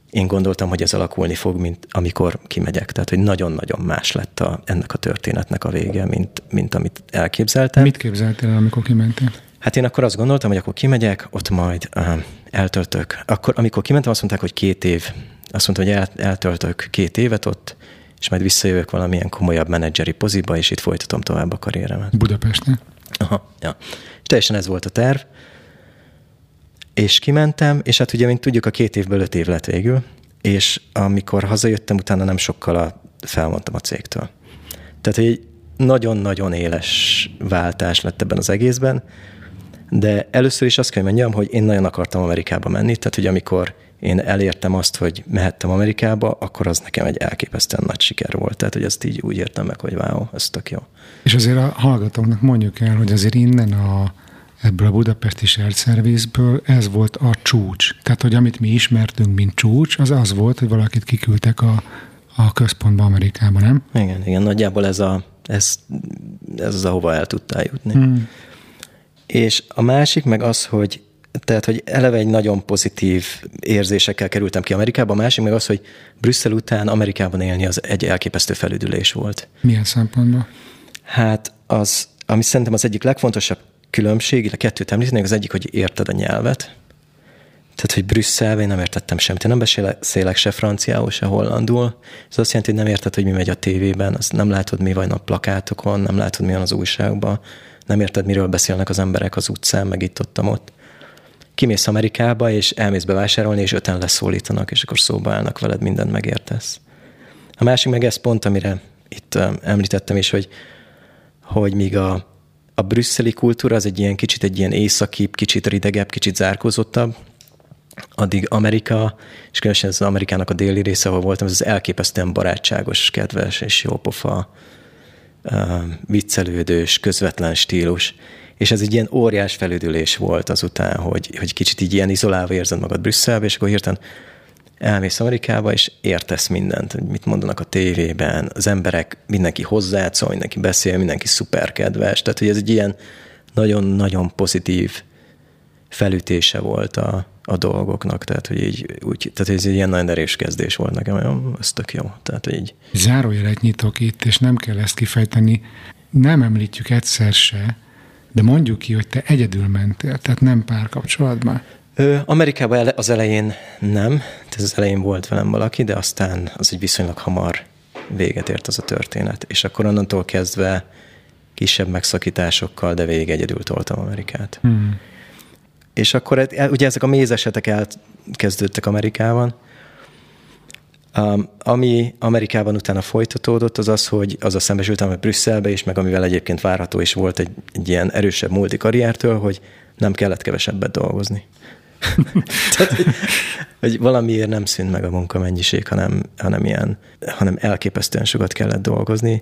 én gondoltam, hogy ez alakulni fog, mint amikor kimegyek. Tehát, hogy nagyon-nagyon más lett a, ennek a történetnek a vége, mint, mint amit elképzeltem. Mit képzeltél el, amikor kimentél? Hát én akkor azt gondoltam, hogy akkor kimegyek, ott majd uh, eltöltök. Akkor, amikor kimentem, azt mondták, hogy két év. Azt mondtam, hogy el, eltöltök két évet ott, és majd visszajövök valamilyen komolyabb menedzseri poziba, és itt folytatom tovább a karrieremet. Budapesten? Aha, ja. És teljesen ez volt a terv. És kimentem, és hát ugye, mint tudjuk, a két évből öt év lett végül, és amikor hazajöttem, utána nem sokkal a, felmondtam a cégtől. Tehát egy nagyon-nagyon éles váltás lett ebben az egészben, de először is azt kell mondjam, hogy én nagyon akartam Amerikába menni, tehát ugye amikor én elértem azt, hogy mehettem Amerikába, akkor az nekem egy elképesztően nagy siker volt. Tehát, hogy ezt így úgy értem meg, hogy wow, ez tök jó. És azért a hallgatóknak mondjuk el, hogy azért innen a, ebből a budapesti shared service-ből ez volt a csúcs. Tehát, hogy amit mi ismertünk, mint csúcs, az az volt, hogy valakit kiküldtek a, a központba Amerikába, nem? Igen, igen, nagyjából ez, a, ez, ez az, ahova el tudtál jutni. Hmm. És a másik meg az, hogy Tehát, hogy eleve egy nagyon pozitív érzésekkel kerültem ki Amerikába. A másik meg az, hogy Brüsszel után Amerikában élni az egy elképesztő felüdülés volt. Milyen szempontból? Hát az, ami szerintem az egyik legfontosabb különbség, a kettőt említenék, az egyik, hogy érted a nyelvet. Tehát, hogy Brüsszelben én nem értettem semmit. Én nem beszélek se franciául, se hollandul. Ez azt jelenti, hogy nem érted, hogy mi megy a tévében, azt nem látod, mi van a plakátokon, nem látod, mi van az újságban, nem érted, miről beszélnek az emberek az utcán, meg itt ott, ott. Kimész Amerikába, és elmész bevásárolni, és öten leszólítanak, és akkor szóba állnak veled, mindent megértesz. A másik meg ez pont, amire itt említettem is, hogy, hogy míg a, a brüsszeli kultúra az egy ilyen kicsit egy ilyen északibb, kicsit ridegebb, kicsit zárkózottabb, addig Amerika, és különösen az Amerikának a déli része, ahol voltam, ez az elképesztően barátságos, kedves és jópofa, viccelődős, közvetlen stílus. És ez egy ilyen óriás felüdülés volt azután, hogy, hogy kicsit így ilyen izolálva érzed magad Brüsszelbe, és akkor hirtelen elmész Amerikába, és értesz mindent, hogy mit mondanak a tévében, az emberek, mindenki hozzád szól, mindenki beszél, mindenki szuperkedves. Tehát, hogy ez egy ilyen nagyon-nagyon pozitív felütése volt a, a dolgoknak. Tehát, hogy így, úgy, tehát ez egy ilyen nagyon erős kezdés volt nekem, ez tök jó. Tehát, hogy így. Zárójelet nyitok itt, és nem kell ezt kifejteni. Nem említjük egyszer se, de mondjuk ki, hogy te egyedül mentél, tehát nem párkapcsolatban? Amerikában az elején nem, tehát az elején volt velem valaki, de aztán az egy viszonylag hamar véget ért az a történet. És akkor onnantól kezdve kisebb megszakításokkal, de végig egyedül toltam Amerikát. Hmm. És akkor ugye ezek a mézesetek elkezdődtek Amerikában. Um, ami Amerikában utána folytatódott, az az, hogy azzal szembesültem, hogy Brüsszelbe is, meg amivel egyébként várható is volt egy, egy ilyen erősebb multi karriertől, hogy nem kellett kevesebbet dolgozni. Tehát, hogy, hogy valamiért nem szűnt meg a munkamennyiség, hanem, hanem, ilyen, hanem elképesztően sokat kellett dolgozni.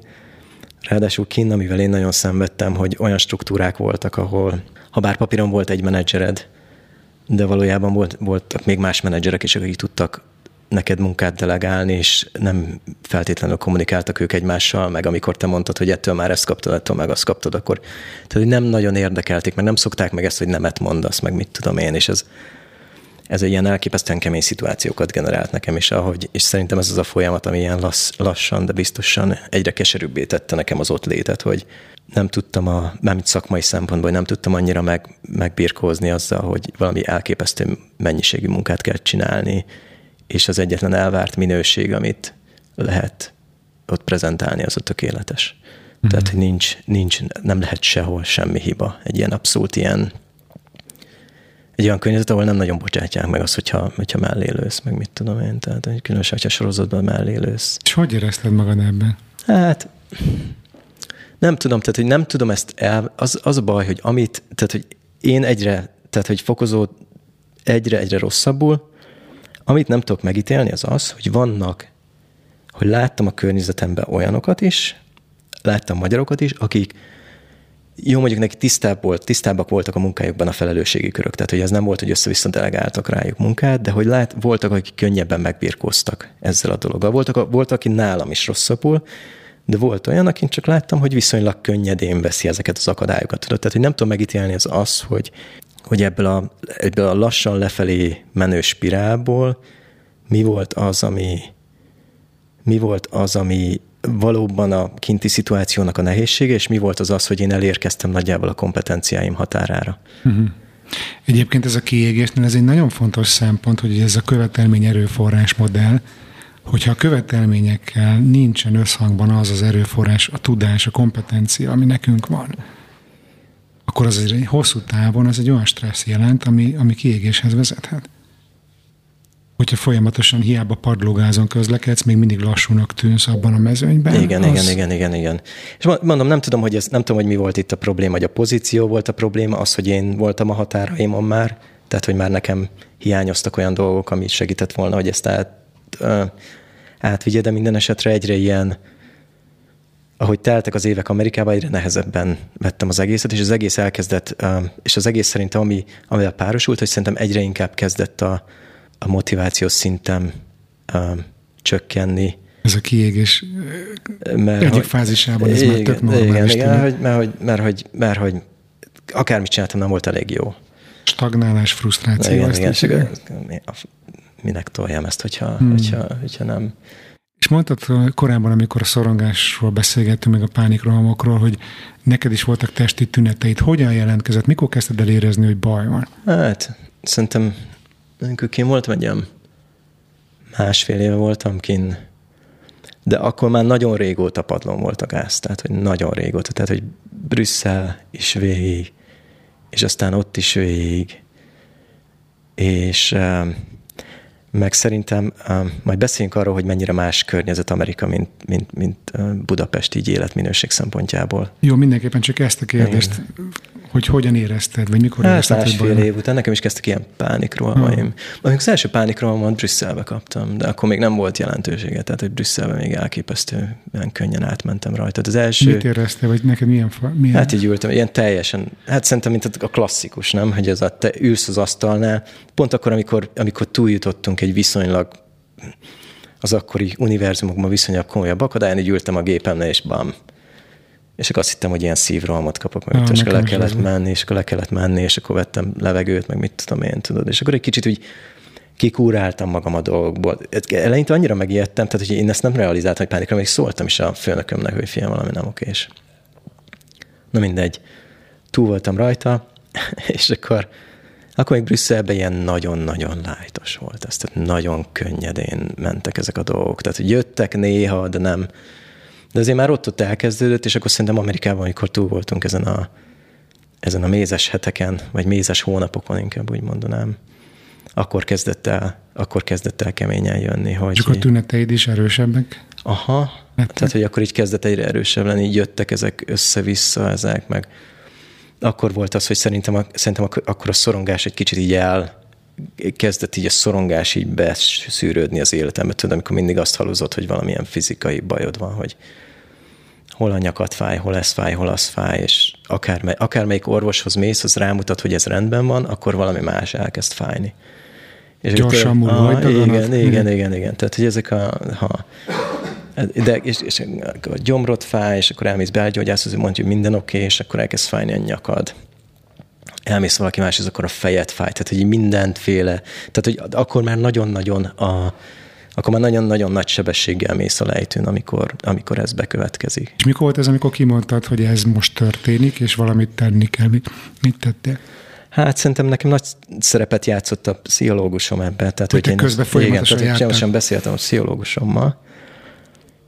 Ráadásul kinn, amivel én nagyon szenvedtem, hogy olyan struktúrák voltak, ahol ha bár papíron volt egy menedzsered, de valójában volt, voltak még más menedzserek is, akik tudtak neked munkát delegálni, és nem feltétlenül kommunikáltak ők egymással, meg amikor te mondtad, hogy ettől már ezt kaptad, ettől meg azt kaptad, akkor tehát, hogy nem nagyon érdekelték, mert nem szokták meg ezt, hogy nemet mondasz, meg mit tudom én, és ez, ez egy ilyen elképesztően kemény szituációkat generált nekem, és, ahogy, és szerintem ez az a folyamat, ami ilyen lass, lassan, de biztosan egyre keserűbbé tette nekem az ott létet, hogy nem tudtam, a, mármint szakmai szempontból, nem tudtam annyira meg, megbirkózni azzal, hogy valami elképesztő mennyiségű munkát kell csinálni, és az egyetlen elvárt minőség, amit lehet ott prezentálni, az a tökéletes. Mm-hmm. Tehát, hogy nincs, nincs, nem lehet sehol semmi hiba. Egy ilyen abszolút ilyen, egy olyan környezet, ahol nem nagyon bocsátják meg azt, hogyha, hogyha mellélősz, meg mit tudom én. Tehát, különösen, hogyha sorozatban mellélősz. És hogy érezted magad ebben? Hát, nem tudom, tehát, hogy nem tudom ezt el... Az, az a baj, hogy amit, tehát, hogy én egyre, tehát, hogy fokozód egyre-egyre rosszabbul. Amit nem tudok megítélni, az az, hogy vannak, hogy láttam a környezetemben olyanokat is, láttam magyarokat is, akik jó, mondjuk neki tisztább volt, tisztábbak voltak a munkájukban a felelősségi körök. Tehát, hogy ez nem volt, hogy össze-vissza delegáltak rájuk munkát, de hogy lát, voltak, akik könnyebben megbirkóztak ezzel a dologgal. Voltak, volt, aki nálam is rosszabbul, de volt olyan, akin csak láttam, hogy viszonylag könnyedén veszi ezeket az akadályokat. Tudod? Tehát, hogy nem tudom megítélni, az az, hogy hogy ebből a, ebből a lassan lefelé menő spirálból mi volt az, ami, mi volt az, ami valóban a kinti szituációnak a nehézsége, és mi volt az az, hogy én elérkeztem nagyjából a kompetenciáim határára. Uh-huh. Egyébként ez a kiégésnél ez egy nagyon fontos szempont, hogy ez a követelmény erőforrás modell, hogyha a követelményekkel nincsen összhangban az az erőforrás, a tudás, a kompetencia, ami nekünk van, akkor az egy hosszú távon az egy olyan stressz jelent, ami, ami kiégéshez vezethet. Hogyha folyamatosan hiába padlógázon közlekedsz, még mindig lassúnak tűnsz abban a mezőnyben. Igen, az... igen, igen, igen, igen. És mondom, nem tudom, hogy ez, nem tudom, hogy mi volt itt a probléma, hogy a pozíció volt a probléma, az, hogy én voltam a határaimon már, Tehát, hogy már nekem hiányoztak olyan dolgok, ami segített volna, hogy ezt át, ö, átvigye, de minden esetre egyre ilyen, ahogy teltek az évek Amerikában, egyre nehezebben vettem az egészet, és az egész elkezdett, ö, és az egész szerintem, ami, amivel párosult, hogy szerintem egyre inkább kezdett a, a motivációs szintem ö, csökkenni. Ez a kiégés mert, egyik hogy, fázisában, ez igen, már tök maga igen, igen, hogy, mert, hogy, mert, hogy, mert hogy akármit csináltam, nem volt elég jó. Stagnálás, frusztráció. Igen, igen, igen. Minek toljam ezt, hogyha, hmm. hogyha, hogyha nem. És mondtad korábban, amikor a szorongásról beszélgettünk, meg a pánikrohamokról, hogy neked is voltak testi tüneteid. Hogyan jelentkezett? Mikor kezdted el érezni, hogy baj van? Hát, szerintem amikor kint voltam, egy olyan másfél éve voltam kint, de akkor már nagyon régóta padlón volt a gáz, tehát hogy nagyon régóta, tehát hogy Brüsszel is végig, és aztán ott is végig, és um, meg szerintem um, majd beszéljünk arról, hogy mennyire más környezet Amerika, mint, mint, mint Budapest így életminőség szempontjából. Jó, mindenképpen csak ezt a kérdést, én... hogy hogyan érezted, vagy mikor hát, érezted, hogy baj? Másfél év után nekem is kezdtek ilyen pánikrohamaim. Amikor az első pánikrohamot Brüsszelbe kaptam, de akkor még nem volt jelentősége, tehát hogy Brüsszelbe még elképesztően könnyen átmentem rajta. Az első... Mit érezted, vagy neked milyen, milyen? Hát így ültem, ilyen teljesen, hát szerintem mint a klasszikus, nem? Hogy ez a, te ülsz az asztalnál, pont akkor, amikor, amikor túljutottunk egy viszonylag az akkori univerzumokban viszonylag komolyabb akadályán, így ültem a gépemnél, és bam. És akkor azt hittem, hogy ilyen szívrohamot kapok, meg ah, és akkor le kellett az menni, és akkor le kellett menni, és akkor vettem levegőt, meg mit tudom én, tudod. És akkor egy kicsit úgy kikúráltam magam a dolgokból. Eleinte annyira megijedtem, tehát hogy én ezt nem realizáltam, hogy pánikra, még szóltam is a főnökömnek, hogy fiam, valami nem okés. Na mindegy. Túl voltam rajta, és akkor, akkor még Brüsszelben ilyen nagyon-nagyon lájtos volt ez. Tehát nagyon könnyedén mentek ezek a dolgok. Tehát hogy jöttek néha, de nem... De azért már ott-ott elkezdődött, és akkor szerintem Amerikában, amikor túl voltunk ezen a, ezen a mézes heteken, vagy mézes hónapokon, inkább úgy mondanám, akkor kezdett el, akkor kezdett el keményen jönni. Hogy csak a tüneteid is erősebbek? Aha, lettek? Tehát hogy akkor így kezdett egyre erősebb lenni, így jöttek ezek össze-vissza, ezek meg. Akkor volt az, hogy szerintem, a, szerintem akkor a szorongás egy kicsit így el, kezdett így a szorongás így beszűrődni az életembe, tudod, amikor mindig azt hallozott, hogy valamilyen fizikai bajod van, hogy hol a nyakat fáj, hol ez fáj, hol az fáj, és akármely, akármelyik orvoshoz mész, az rámutat, hogy ez rendben van, akkor valami más elkezd fájni. És gyorsan múlva. Igen, igen, igen, igen, igen. Tehát, hogy ezek a... Ha, de, és, és a gyomrod fáj, és akkor elmész belgyógyászhoz, hogy mondja, hogy minden oké, okay, és akkor elkezd fájni a nyakad. Elmész valaki más, és akkor a fejed fáj. Tehát, hogy mindenféle. Tehát, hogy akkor már nagyon-nagyon a, akkor már nagyon-nagyon nagy sebességgel mész a lejtőn, amikor, amikor ez bekövetkezik. És mikor volt ez, amikor kimondtad, hogy ez most történik, és valamit tenni kell? Mit, mit tettél? Hát szerintem nekem nagy szerepet játszott a pszichológusom ebben. Tehát, hogy, hogy én közben folyamatosan jártál. Tehát, hogy beszéltem a pszichológusommal,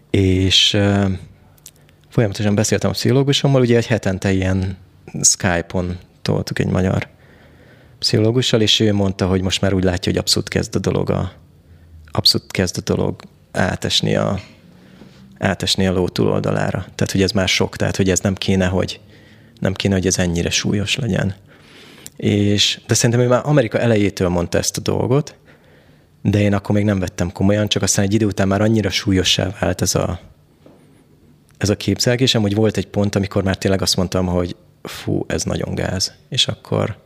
és uh, folyamatosan beszéltem a pszichológusommal, ugye egy hetente ilyen Skype-on toltuk egy magyar pszichológussal, és ő mondta, hogy most már úgy látja, hogy abszolút kezd a dolog, a, abszolút kezd a dolog átesni a, átesni a ló túloldalára. Tehát, hogy ez már sok, tehát, hogy ez nem kéne, hogy, nem kéne, hogy ez ennyire súlyos legyen. És, de szerintem ő már Amerika elejétől mondta ezt a dolgot, de én akkor még nem vettem komolyan, csak aztán egy idő után már annyira súlyossá vált ez a, ez a képzelgésem, hogy volt egy pont, amikor már tényleg azt mondtam, hogy fú, ez nagyon gáz. És akkor,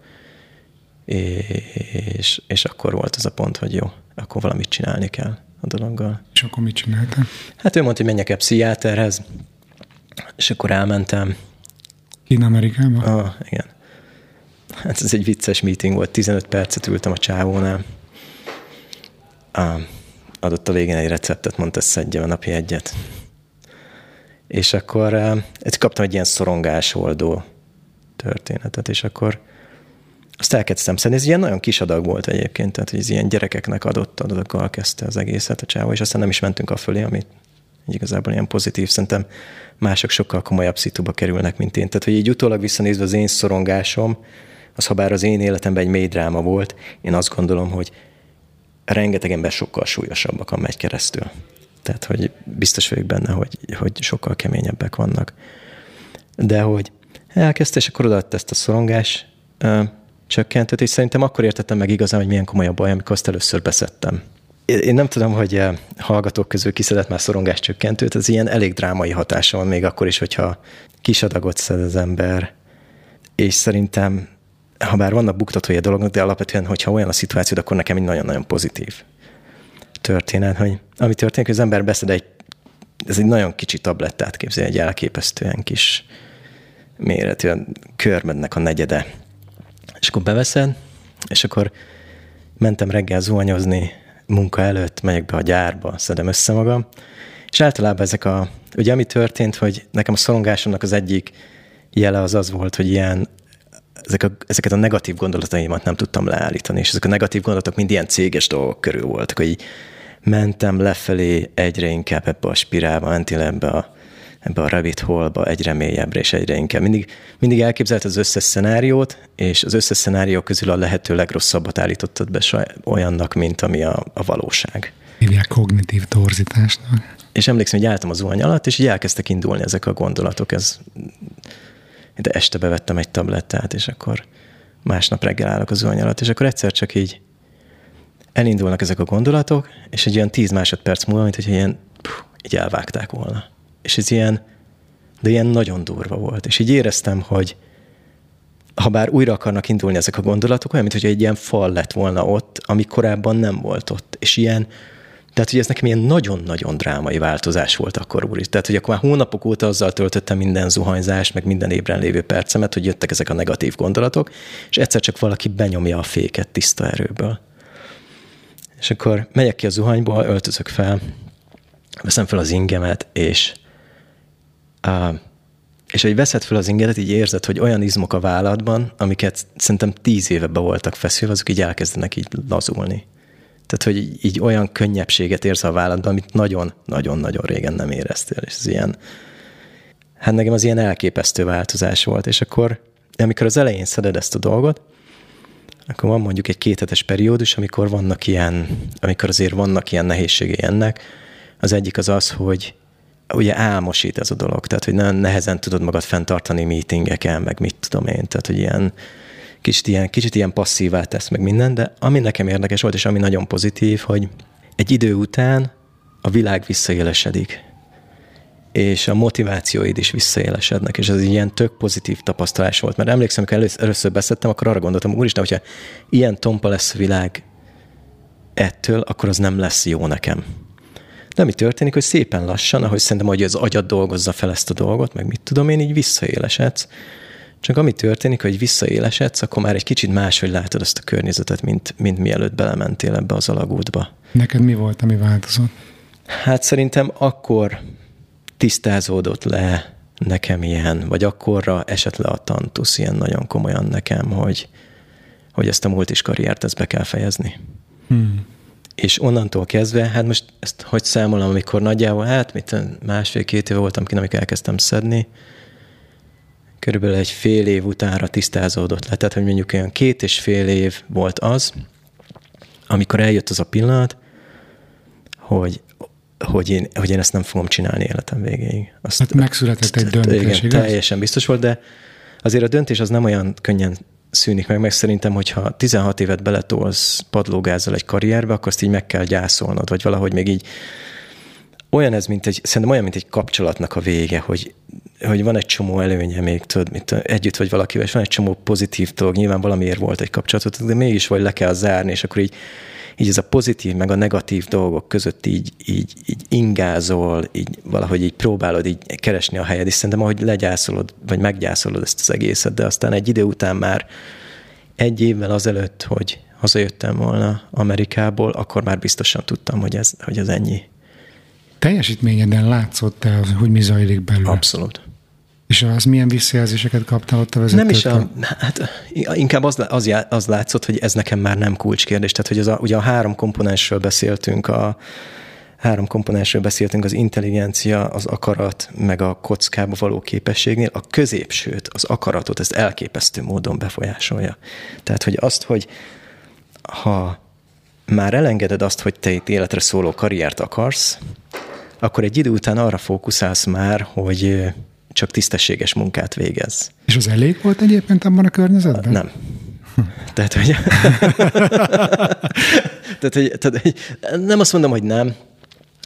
és, és akkor volt az a pont, hogy jó, akkor valamit csinálni kell a dologgal. És akkor mit csináltam? Hát ő mondta, hogy menjek el pszichiáterhez, és akkor elmentem. Kín Amerikában? Ah, igen. Hát ez egy vicces meeting volt, tizenöt percet ültem a csávónál. Ah, adott a végén egy receptet, mondta, szedjem a napi egyet. És akkor kaptam egy ilyen szorongásoldó történetet, és akkor azt elkezdtem szedni. Ez ilyen nagyon kis adag volt egyébként, tehát hogy ez ilyen gyerekeknek adott adagokkal kezdte az egészet a csávó, és aztán nem is mentünk a fölé, ami igazából ilyen pozitív. Szerintem mások sokkal komolyabb szituba kerülnek, mint én. Tehát, hogy így utólag visszanézve az én szorongásom, az habár az én életemben egy mély dráma volt, én azt gondolom, hogy rengeteg ember sokkal súlyosabbakon megy keresztül. Tehát, hogy biztos vagyok benne, hogy, hogy sokkal keményebbek vannak. De hogy elkezdte, és akkor odaadta ezt a szorongás csökkentőt, és szerintem akkor értettem meg igazán, hogy milyen komoly a baj, amikor azt először beszedtem. Én nem tudom, hogy hallgatók közül kiszedett már szorongáscsökkentőt, ez ilyen elég drámai hatása van még akkor is, hogyha kis adagot szed az ember, és szerintem, ha bár vannak buktatói a dolognak, de alapvetően, hogyha olyan a szituáció, akkor nekem egy nagyon-nagyon pozitív történet, hogy ami történik, hogy az ember beszed egy, ez egy nagyon kicsi tablettát képzelni, egy elképesztően kis méretű, a körmödnek a negyede. És akkor beveszed, és akkor mentem reggel zuhanyozni munka előtt, megyek be a gyárba, szedem össze magam, és általában ezek a, ugye ami történt, hogy nekem a szorongásomnak az egyik jele az az volt, hogy ilyen, ezek a, ezeket a negatív gondolataimat nem tudtam leállítani, és ezek a negatív gondolatok mind ilyen céges dolgok körül voltak, hogy mentem lefelé egyre inkább ebbe a spirálba, mentél ebbe a, ebbe a rabbit hole-ba egyre mélyebbre, és egyre inkább. Mindig, mindig elképzelted az összes szenáriót, és az összes szenárió közül a lehető legrosszabbat állítottad be saj, olyannak, mint ami a, a valóság. Hívják kognitív torzításnak. És emlékszem, hogy álltam a zuhany alatt, és így elkezdtek indulni ezek a gondolatok. Ez... De este bevettem egy tablettát, és akkor másnap reggel állok a zuhany alatt, és akkor egyszer csak így elindulnak ezek a gondolatok, és egy olyan tíz másodperc múlva, mint hogy ilyen, puh, így elvágták volna. És ez ilyen, de ilyen nagyon durva volt. És így éreztem, hogy ha bár újra akarnak indulni ezek a gondolatok, olyan, mint hogy egy ilyen fal lett volna ott, ami korábban nem volt ott. És ilyen, tehát hogy ez nekem ilyen nagyon-nagyon drámai változás volt akkor úr is. Tehát, hogy akkor már hónapok óta azzal töltöttem minden zuhanyzás, meg minden ébren lévő percemet, hogy jöttek ezek a negatív gondolatok, és egyszer csak valaki benyomja a féket tiszta erőből. És akkor megyek ki a zuhanyból, öltözök fel, veszem fel az ingemet, és Uh, és hogy veszed fel az ingedet, így érzed, hogy olyan izmok a válladban, amiket szerintem tíz éve be voltak feszülve, azok így elkezdenek így lazulni. Tehát, hogy így, így olyan könnyebbséget érzel a válladban, amit nagyon-nagyon-nagyon régen nem éreztél. És ez ilyen, hát nekem az ilyen elképesztő változás volt. És akkor, amikor az elején szeded ezt a dolgot, akkor van mondjuk egy kéthetes periódus, amikor vannak ilyen, amikor azért vannak ilyen nehézségei ennek. Az egyik az az, hogy ugye álmosít ez a dolog, tehát hogy nagyon nehezen tudod magad fenntartani meetingeken, meg mit tudom én, tehát hogy ilyen kicsit ilyen, kicsit ilyen passzívá tesz meg minden, de ami nekem érdekes volt, és ami nagyon pozitív, hogy egy idő után a világ visszaélesedik, és a motivációid is visszaélesednek, és ez ilyen tök pozitív tapasztalás volt, mert emlékszem, amikor először beszéltem, akkor arra gondoltam, úristen, hogyha ilyen tompa lesz a világ ettől, akkor az nem lesz jó nekem. De ami történik, hogy szépen lassan, ahogy szerintem, hogy az agyad dolgozza fel ezt a dolgot, meg mit tudom én, így visszaélesedsz. Csak ami történik, hogy visszaélesedsz, akkor már egy kicsit máshogy látod azt a környezetet, mint, mint mielőtt belementél ebbe az alagútba. Neked mi volt, ami változott? Hát szerintem akkor tisztázódott le nekem ilyen, vagy akkorra esett le a tantusz ilyen nagyon komolyan nekem, hogy, hogy ezt a múlt is karriert, ezt be kell fejezni. Hmm. És onnantól kezdve, hát most ezt hogy számolom, amikor nagyjából, hát mit másfél-két éve voltam ki, amikor elkezdtem szedni, körülbelül egy fél év utánra tisztázódott le. Tehát, hogy mondjuk olyan két és fél év volt az, amikor eljött az a pillanat, hogy, hogy, én, hogy én ezt nem fogom csinálni életem végéig. Azt, hát megszületett egy döntés, igen, igaz? Teljesen biztos volt, de azért a döntés az nem olyan könnyen szűnik meg, meg szerintem, hogyha tizenhat évet beletolsz padlógázzal egy karrierbe, akkor azt így meg kell gyászolnod, vagy valahogy még így olyan ez, mint egy, szerintem olyan, mint egy kapcsolatnak a vége, hogy, hogy van egy csomó előnye még, tudod, mint együtt vagy valakivel, és van egy csomó pozitív dolog, nyilván valamiért volt egy kapcsolatot, de mégis vagy le kell zárni, és akkor így, így ez a pozitív, meg a negatív dolgok között így, így, így ingázol, így valahogy így próbálod így keresni a helyed, és szerintem ahogy legyászolod, vagy meggyászolod ezt az egészet, de aztán egy idő után már egy évvel azelőtt, hogy hazajöttem volna Amerikából, akkor már biztosan tudtam, hogy ez, hogy ez ennyi. Teljesítményeden látszott el, hogy mi zajlik belőle? Abszolút. És az milyen visszajelzéseket kaptál ott a vezetőktől? Nem is, a, hát inkább az, az, az látszott, hogy ez nekem már nem kulcskérdés. Tehát, hogy az a, ugye a három komponensről beszéltünk, a három komponensről beszéltünk, az intelligencia, az akarat, meg a kockába való képességnél, a középsőt, az akaratot, ezt elképesztő módon befolyásolja. Tehát, hogy azt, hogy ha már elengeded azt, hogy te itt életre szóló karriert akarsz, akkor egy idő után arra fókuszálsz már, hogy csak tisztességes munkát végez. És az elég volt egyébként abban a környezetben? Nem. Tehát, hogy, tehát, hogy, tehát, hogy nem azt mondom, hogy nem,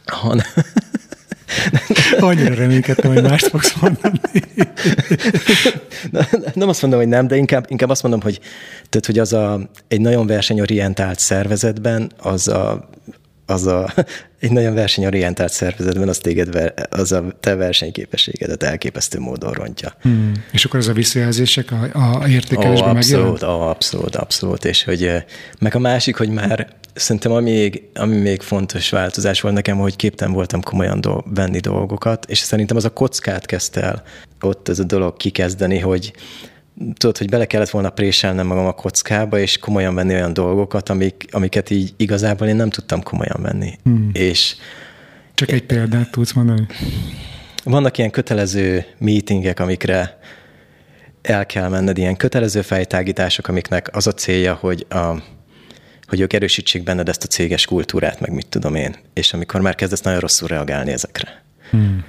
hanem... Annyira reménykedtem, hogy mást fogsz mondani. Nem azt mondom, hogy nem, de inkább, inkább azt mondom, hogy, tehát, hogy az a, egy nagyon versenyorientált szervezetben, az a, az a, egy nagyon versenyorientált szervezetben az téged, az a te versenyképességedet elképesztő módon rontja. Hmm. És akkor ez a visszajelzések a, a értékelésben megjelent? Ó, abszolút, abszolút. És hogy, meg a másik, hogy már szerintem ami, ami még fontos változás volt nekem, hogy képtelen voltam komolyan do, venni dolgokat, és szerintem az a kockát kezdte el ott ez a dolog kikezdeni, hogy tudod, hogy bele kellett volna préselnem magam a kockába, és komolyan venni olyan dolgokat, amik, amiket így igazából én nem tudtam komolyan venni. Hmm. És csak egy példát tudsz mondani? Vannak ilyen kötelező meetingek, amikre el kell menned, ilyen kötelező fejtágítások, amiknek az a célja, hogy a hogy ők erősítsék benned ezt a céges kultúrát, meg mit tudom én. És amikor már kezdesz nagyon rosszul reagálni ezekre. Hmm.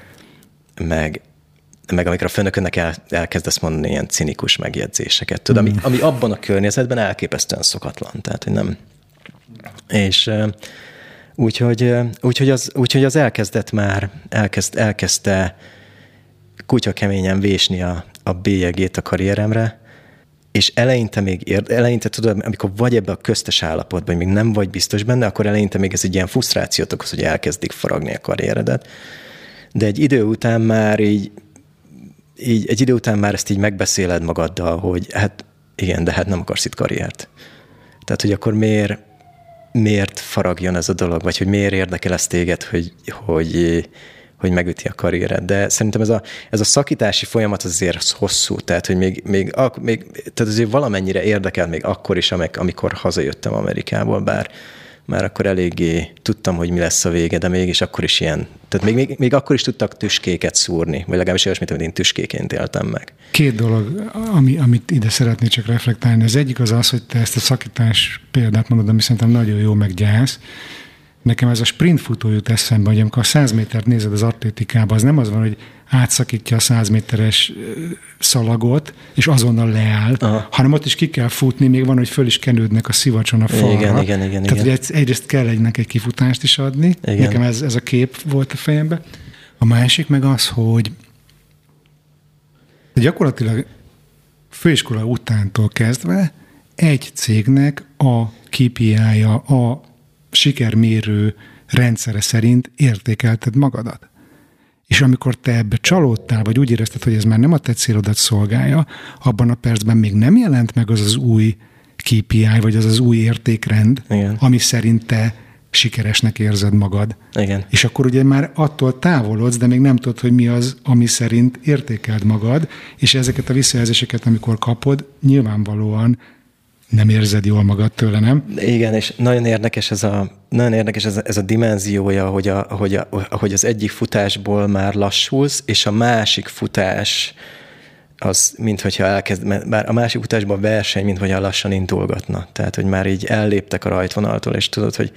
Meg, meg amikor a főnökönnek el, elkezdesz mondani ilyen cinikus megjegyzéseket, tudod, hmm. ami, ami abban a környezetben elképesztően szokatlan. Tehát, hogy nem. És úgyhogy, úgyhogy, az, úgyhogy az elkezdett már, elkezd, elkezdte kutya keményen vésni a, a bélyegét a karrieremre, és eleinte még, érde, eleinte tudod, amikor vagy ebbe a köztes állapotban, még nem vagy biztos benne, akkor eleinte még ez egy ilyen frusztrációt okoz, hogy elkezdik faragni a karrieredet. De egy idő után már így, így, egy idő után már ezt így megbeszéled magaddal, hogy hát igen, de hát nem akarsz itt karriert. Tehát, hogy akkor miért, miért faragjon ez a dolog, vagy hogy miért érdekel ez téged, hogy, hogy, hogy megüti a karriered. De szerintem ez a, ez a szakítási folyamat azért hosszú, tehát, hogy még, még, még tehát azért valamennyire érdekel még akkor is, amikor hazajöttem Amerikából, bár már akkor eléggé tudtam, hogy mi lesz a vége, de mégis akkor is ilyen, tehát még, még, még akkor is tudtak tüskéket szúrni, vagy legalábbis olyasmit, amit én tüskéként éltem meg. Két dolog, ami, amit ide szeretnék csak reflektálni. Az egyik az az, hogy te ezt a szakítás példát mondod, ami szerintem nagyon jó meggyász. Nekem ez a sprint futó jut eszembe, hogy amikor a száz métert nézed az atlétikában, az nem az van, hogy átszakítja a száz méteres szalagot, és azonnal leáll, aha, hanem ott is ki kell futni, még van, hogy föl is kenődnek a szivacson a falra. Igen, igen, igen. Tehát igen. Egyrészt kell egynek egy kifutást is adni. Igen. Nekem ez, ez a kép volt a fejemben. A másik meg az, hogy gyakorlatilag főiskola utántól kezdve egy cégnek a ká pé í-ja, a sikermérő rendszere szerint értékelted magadat. És amikor te ebbe csalódtál, vagy úgy érezted, hogy ez már nem a te célodat szolgálja, abban a percben még nem jelent meg az az új ká pé í, vagy az az új értékrend, igen, ami szerint te sikeresnek érzed magad. Igen. És akkor ugye már attól távolodsz, de még nem tudod, hogy mi az, ami szerint értékeld magad, és ezeket a visszajelzéseket, amikor kapod, nyilvánvalóan nem érzed jól magad tőle, nem? Igen, és nagyon érdekes ez a, nagyon érdekes ez a, ez a dimenziója, hogy, a, hogy, a, hogy az egyik futásból már lassulsz, és a másik futás az, minthogyha elkezd, bár a másik futásban verseny, minthogyha lassan indulgatna. Tehát, hogy már így elléptek a rajtvonaltól, és tudod, hogy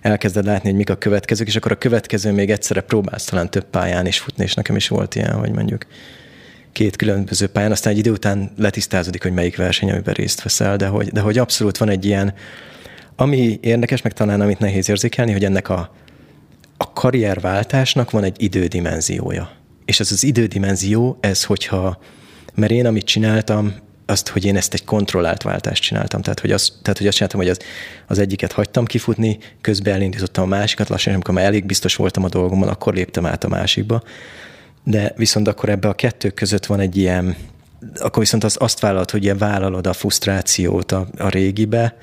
elkezded látni, hogy mik a következők, és akkor a következő még egyszerre próbálsz talán több pályán is futni, és nekem is volt ilyen, hogy mondjuk két különböző pályán, aztán egy idő után letisztázódik, hogy melyik verseny, amiben részt veszel, de hogy, de hogy abszolút van egy ilyen, ami érdekes, meg talán amit nehéz érzékelni, hogy ennek a, a karrierváltásnak van egy idődimenziója. És ez az idődimenzió, ez hogyha, mert én amit csináltam, azt, hogy én ezt egy kontrollált váltást csináltam, tehát hogy, az, tehát, hogy azt csináltam, hogy az, az egyiket hagytam kifutni, közben elindítottam a másikat lassan, és amikor már elég biztos voltam a dolgomon, akkor léptem át a másikba. De viszont akkor ebbe a kettő között van egy ilyen, akkor viszont az azt vállalod, hogy ilyen vállalod a frusztrációt a, a régibe,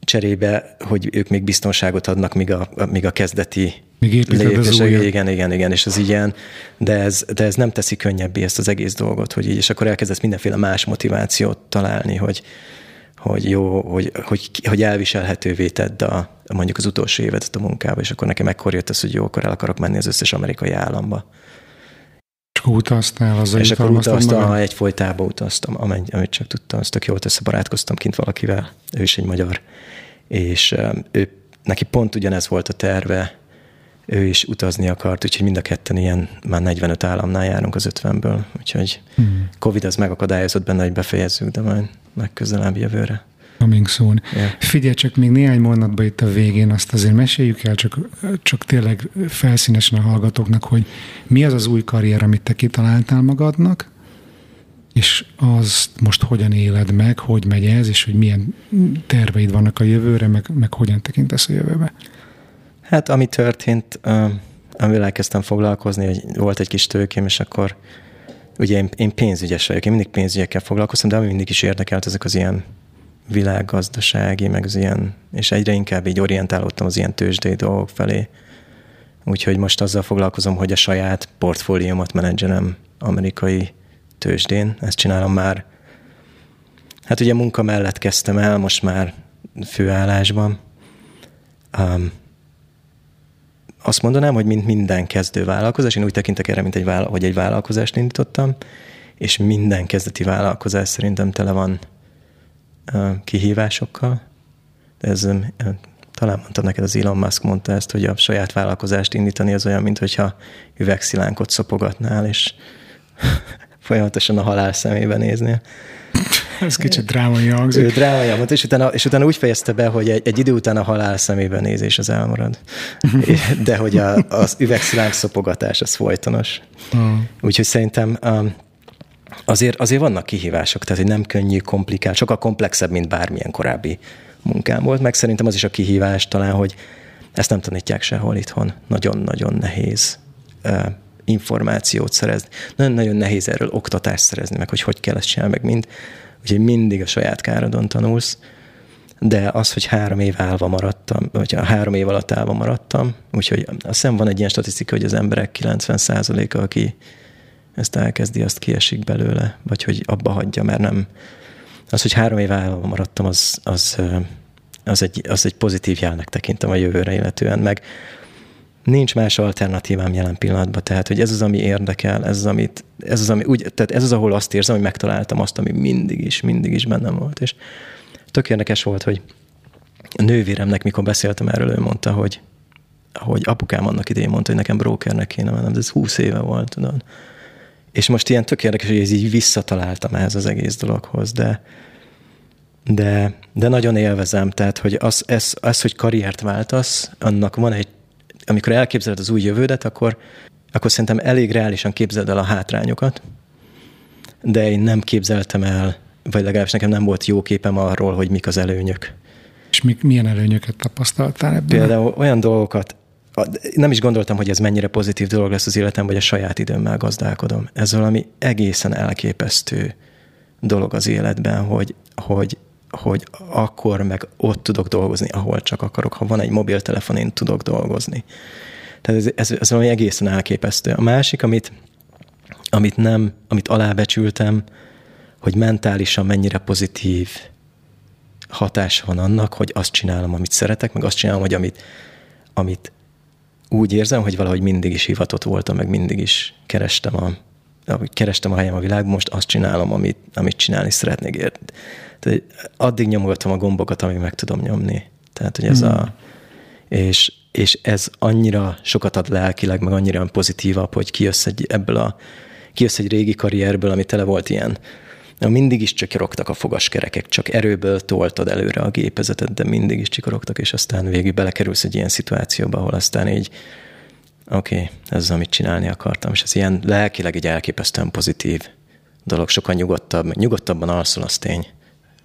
cserébe, hogy ők még biztonságot adnak, míg a, míg a kezdeti lépések. Igen, igen, igen, és az ilyen, de ez, de ez nem teszi könnyebbé ezt az egész dolgot, hogy így, és akkor elkezdesz mindenféle más motivációt találni, hogy, hogy jó, hogy, hogy, hogy elviselhetővé tedd a, mondjuk az utolsó évet a munkába, és akkor nekem ekkor jött az, hogy jó, akkor el akarok menni az összes amerikai államba. Utaztál, és akkor utaztam, egyfolytában utaztam, amennyit, amit csak tudtam, azt tök jól összebarátkoztam kint valakivel, ő is egy magyar, és ő, neki pont ugyanez volt a terve, ő is utazni akart, úgyhogy mind a ketten ilyen, már negyvenöt államnál járunk az ötvenből, úgyhogy hmm. Covid az megakadályozott benne, hogy befejezzük, de majd legközelebb jövőre. Coming soon. Yeah. Figyelj, csak még néhány mondatban itt a végén azt azért meséljük el, csak, csak tényleg felszínesen a hallgatóknak, hogy mi az az új karrier, amit te kitaláltál magadnak, és azt most hogyan éled meg, hogy megy ez, és hogy milyen terveid vannak a jövőre, meg, meg hogyan tekintesz a jövőbe? Hát ami történt, amivel elkezdtem foglalkozni, hogy volt egy kis tőkém, és akkor ugye én, én pénzügyes vagyok, én mindig pénzügyekkel foglalkoztam, de ami mindig is érdekelt, ezek az ilyen világgazdasági, meg az ilyen, és egyre inkább így orientálódtam az ilyen tőzsdei dolgok felé. Úgyhogy most azzal foglalkozom, hogy a saját portfóliómat menedzserem amerikai tőzsdén. Ezt csinálom már, hát ugye munka mellett kezdtem el, most már főállásban. Um, azt mondanám, hogy mint minden kezdő vállalkozás, én úgy tekintek erre, mint egy vála- hogy egy vállalkozást indítottam, és minden kezdeti vállalkozás szerintem tele van kihívásokkal. Ez, talán mondtam neked, az Elon Musk mondta ezt, hogy a saját vállalkozást indítani az olyan, mintha üvegszilánkot szopogatnál, és folyamatosan a halál szemébe néznél. Ez kicsit drámai hangzik. Ő drámai hangzott, és utána, és utána úgy fejezte be, hogy egy, egy idő után a halál szemébe nézés az elmarad. De hogy a, az üvegszilánk szopogatás, az folytonos. Mm. Úgyhogy szerintem... Um, Azért, azért vannak kihívások, tehát hogy nem könnyű, komplikált, sokkal komplexebb, mint bármilyen korábbi munkám volt, meg szerintem az is a kihívás talán, hogy ezt nem tanítják sehol itthon. Nagyon-nagyon nehéz uh, információt szerezni, nagyon-nagyon nehéz erről oktatást szerezni, meg hogy hogy kell ezt csinálni, meg mind. Úgyhogy mindig a saját károdon tanulsz, de az, hogy három év állva maradtam, vagy három év alatt állva maradtam, úgyhogy azt hiszem van egy ilyen statisztika, hogy az emberek kilencven százaléka, aki ezt elkezdi, azt kiesik belőle, vagy hogy abba hagyja, mert nem. Az, hogy három év állva maradtam, az, az, az, egy, az egy pozitív jelnek tekintem a jövőre illetően, meg nincs más alternatívám jelen pillanatban, tehát hogy ez az, ami érdekel, ez az, amit, ez az, ami úgy, tehát ez az, ahol azt érzem, hogy megtaláltam azt, ami mindig is, mindig is bennem volt, és tök érdekes volt, hogy a nővéremnek, mikor beszéltem erről, ő mondta, hogy, hogy apukám annak idején mondta, hogy nekem brókernek kéne mennem, de ez húsz éve volt, tudod. És most ilyen tök érdekes, hogy ez így visszataláltam ehhez az egész dologhoz, de, de, de nagyon élvezem. Tehát, hogy az, ez, az, hogy karriert váltasz, annak van egy, amikor elképzeled az új jövődet, akkor, akkor szerintem elég reálisan képzeld el a hátrányokat, de én nem képzeltem el, vagy legalábbis nekem nem volt jó képem arról, hogy mik az előnyök. És mi, milyen előnyöket tapasztaltál ebben? Például olyan dolgokat, nem is gondoltam, hogy ez mennyire pozitív dolog lesz az életem, vagy a saját időmmel gazdálkodom. Ez valami egészen elképesztő dolog az életben, hogy, hogy, hogy akkor meg ott tudok dolgozni, ahol csak akarok. Ha van egy mobiltelefon, én tudok dolgozni. Tehát ez, ez, ez valami egészen elképesztő. A másik, amit, amit nem, amit alábecsültem, hogy mentálisan mennyire pozitív hatása van annak, hogy azt csinálom, amit szeretek, meg azt csinálom, hogy amit, amit úgy érzem, hogy valahogy mindig is hivatott voltam, meg mindig is kerestem a, kerestem a helyem a világban, most azt csinálom, amit, amit csinálni szeretnék. Tehát addig nyomogatom a gombokat, amíg meg tudom nyomni. Tehát, hogy ez hmm. a... És, és ez annyira sokat ad lelkileg, meg annyira pozitívabb, hogy kijössz egy, ebből a, kijössz egy régi karrierből, ami tele volt ilyen. Mindig is csikorogtak a fogaskerekek, csak erőből toltad előre a gépezetet, de mindig is csikorogtak, és aztán végül belekerülsz egy ilyen szituációba, ahol aztán így oké, okay, ez az, amit csinálni akartam, és ez ilyen lelkileg egy elképesztően pozitív dolog, sokkal nyugodtabb, nyugodtabban alszol, az tény.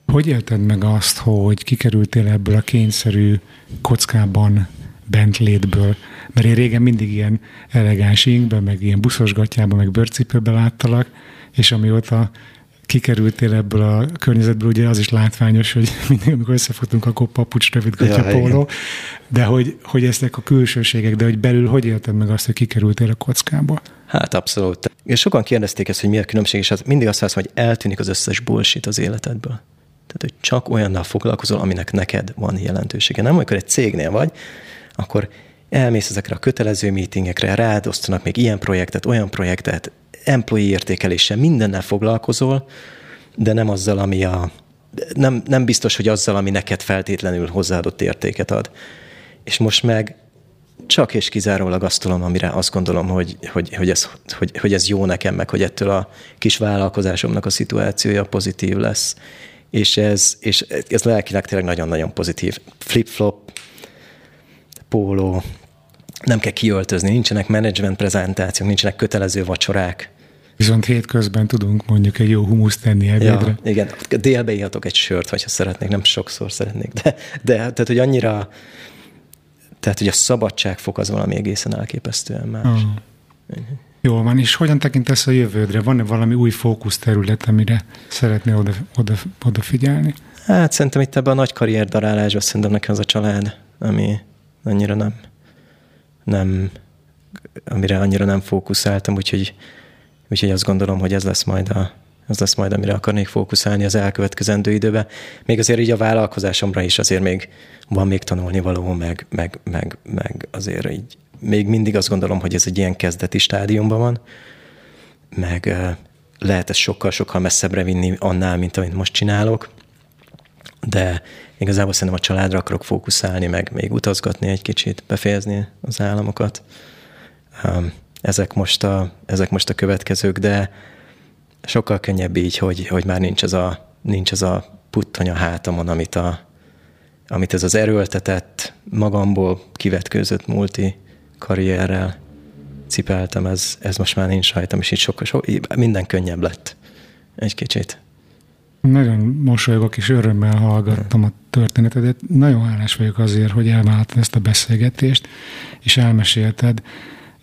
Hogy élted meg azt, hogy kikerültél ebből a kényszerű kockában bent létből? Mert én régen mindig ilyen elegáns ingben, meg ilyen buszos gatyában, meg bőrcipőben láttalak, és amióta kikerültél ebből a környezetből, ugye az is látványos, hogy mindig, amikor összefutunk, akkor papucs, rövid gatya, ja, póló, de hogy, hogy ezek a külsőségek, de hogy belül hogy élted meg azt, hogy kikerültél a kockába? Hát abszolút. És sokan kérdezték ezt, hogy mi a különbség, és hát mindig azt hiszem, hogy eltűnik az összes bullshit az életedből. Tehát, hogy csak olyannal foglalkozol, aminek neked van jelentősége. Nem, amikor egy cégnél vagy, akkor elmész ezekre a kötelező meetingekre, rád osztanak még ilyen projektet, olyan projektet, employee értékeléssel, mindennel foglalkozol, de nem azzal, ami a... Nem, nem biztos, hogy azzal, ami neked feltétlenül hozzáadott értéket ad. És most meg csak és kizárólag azt tudom, amire azt gondolom, hogy, hogy, hogy, ez, hogy, hogy ez jó nekem, meg hogy ettől a kis vállalkozásomnak a szituációja pozitív lesz. és ez, és ez lelkileg tényleg nagyon-nagyon pozitív. Flip-flop, póló, nem kell kiöltözni, nincsenek management prezentációk, nincsenek kötelező vacsorák. Viszont hétközben tudunk mondjuk egy jó humuszt tenni ebédre. Ja, igen, délbe ihatok egy sört, hogyha szeretnék, nem sokszor szeretnék, de, de tehát, hogy annyira, tehát, hogy a szabadságfok az valami egészen elképesztően más. Uh-huh. Jól van, és hogyan tekintesz a jövődre? Van-e valami új fókuszterület, amire szeretnél oda, oda, odafigyelni? Hát szerintem itt ebben a nagy karrierdarálásban szerintem nekem az a család, ami annyira nem, nem amire annyira nem fókuszáltam, úgyhogy Úgyhogy azt gondolom, hogy ez lesz majd, a, ez lesz majd amire akarnék fókuszálni az elkövetkezendő időben. Még azért így a vállalkozásomra is azért még van még tanulnivaló, meg, meg, meg, meg azért így még mindig azt gondolom, hogy ez egy ilyen kezdeti stádiumban van, meg lehet ezt sokkal-sokkal messzebbre vinni annál, mint amit most csinálok, de igazából szerintem a családra akarok fókuszálni, meg még utazgatni egy kicsit, befejezni az államokat. Ezek most, a, ezek most a következők, de sokkal könnyebb így, hogy, hogy már nincs ez a, nincs ez a puttony a hátamon, amit, a, amit ez az erőltetett, magamból kivetkőzött multi karrierrel cipeltem, ez, ez most már nincs rajtam, és így sokkal, so, minden könnyebb lett egy kicsit. Nagyon mosolyogok és örömmel hallgattam a történetedet. Nagyon hálás vagyok azért, hogy elvállaltad ezt a beszélgetést, és elmesélted.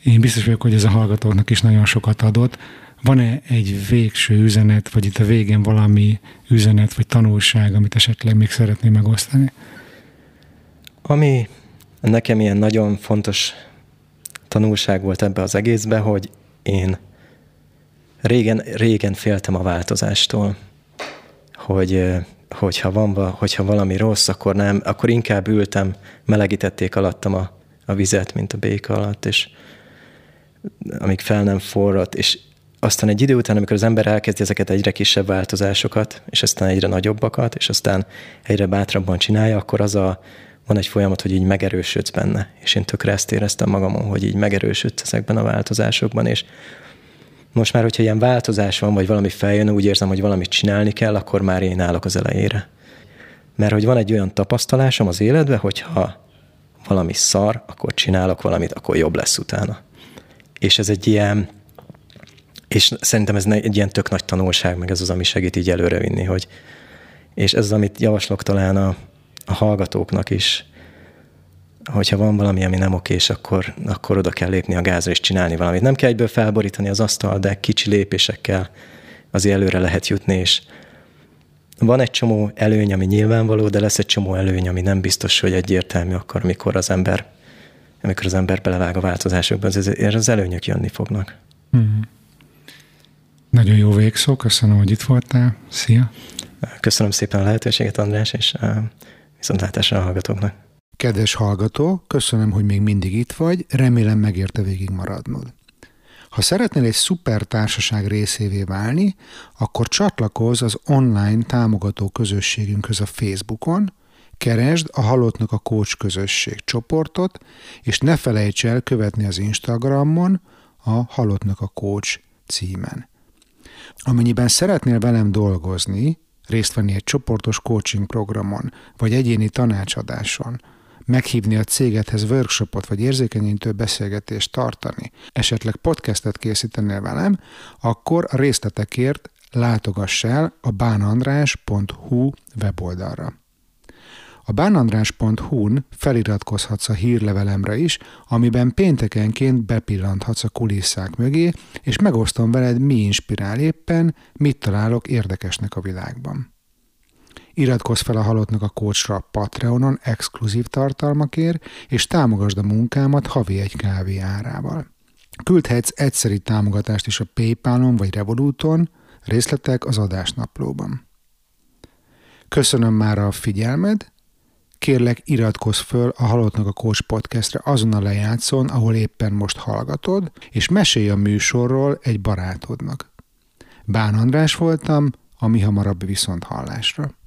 Én biztos vagyok, hogy ez a hallgatóknak is nagyon sokat adott. Van-e egy végső üzenet, vagy itt a végén valami üzenet, vagy tanulság, amit esetleg még szeretném megosztani? Ami nekem ilyen nagyon fontos tanulság volt ebbe az egészbe, hogy én régen, régen féltem a változástól, hogy hogyha, van, hogyha valami rossz, akkor nem, akkor inkább ültem, melegítették alattam a, a vizet, mint a béka alatt, és amíg fel nem forrad, és aztán egy idő után, amikor az ember elkezdi ezeket egyre kisebb változásokat, és aztán egyre nagyobbakat, és aztán egyre bátrabban csinálja, akkor az a, van egy folyamat, hogy így megerősödsz benne. És én tökre ezt éreztem magamon, hogy így megerősödsz ezekben a változásokban, és most már, hogyha ilyen változás van, vagy valami feljön, úgy érzem, hogy valamit csinálni kell, akkor már én állok az elejére. Mert hogy van egy olyan tapasztalásom az életben, hogyha valami szar, akkor csinálok valamit, akkor jobb lesz utána. És ez egy ilyen, és szerintem ez egy ilyen tök nagy tanulság, meg ez az, ami segít így előrevinni, hogy, és ez az, amit javaslok talán a, a hallgatóknak is, hogyha van valami, ami nem okés, akkor, akkor oda kell lépni a gázra és csinálni valamit. Nem kell egyből felborítani az asztal, de kicsi lépésekkel azért előre lehet jutni, és van egy csomó előny, ami nyilvánvaló, de lesz egy csomó előny, ami nem biztos, hogy egyértelmű akkor, amikor az ember amikor az ember belevág a változásokba, ezért az előnyök jönni fognak. Mm. Nagyon jó végszó, köszönöm, hogy itt voltál. Szia! Köszönöm szépen a lehetőséget, András, és viszontlátásra a hallgatóknak. Kedves hallgató, köszönöm, hogy még mindig itt vagy, remélem megérte végig maradnod. Ha szeretnél egy szuper társaság részévé válni, akkor csatlakozz az online támogató közösségünkhöz a Facebookon, keresd a Halottnak a Coach közösség csoportot, és ne felejts el követni az Instagramon a Halottnak a Coach címen. Amennyiben szeretnél velem dolgozni, részt venni egy csoportos coaching programon, vagy egyéni tanácsadáson, meghívni a cégedhez workshopot, vagy érzékenyítő beszélgetést tartani, esetleg podcastet készítenél velem, akkor a részletekért látogass el a bán andrás pont hu weboldalra. A bán andrás pont hu-n feliratkozhatsz a hírlevelemre is, amiben péntekenként bepillanthatsz a kulisszák mögé, és megosztom veled, mi inspirál éppen, mit találok érdekesnek a világban. Iratkozz fel a Halottnak a Coachra a Patreonon exkluzív tartalmakért, és támogasd a munkámat havi egy kávé árával. Küldhetsz egyszeri támogatást is a PayPal-on vagy Revoluton, részletek az adásnaplóban. Köszönöm már a figyelmed, kérlek, iratkozz föl a Halottnak a Coach podcastre azon a lejátszón, ahol éppen most hallgatod, és mesélj a műsorról egy barátodnak. Bán András voltam, a mi hamarabb viszont hallásra.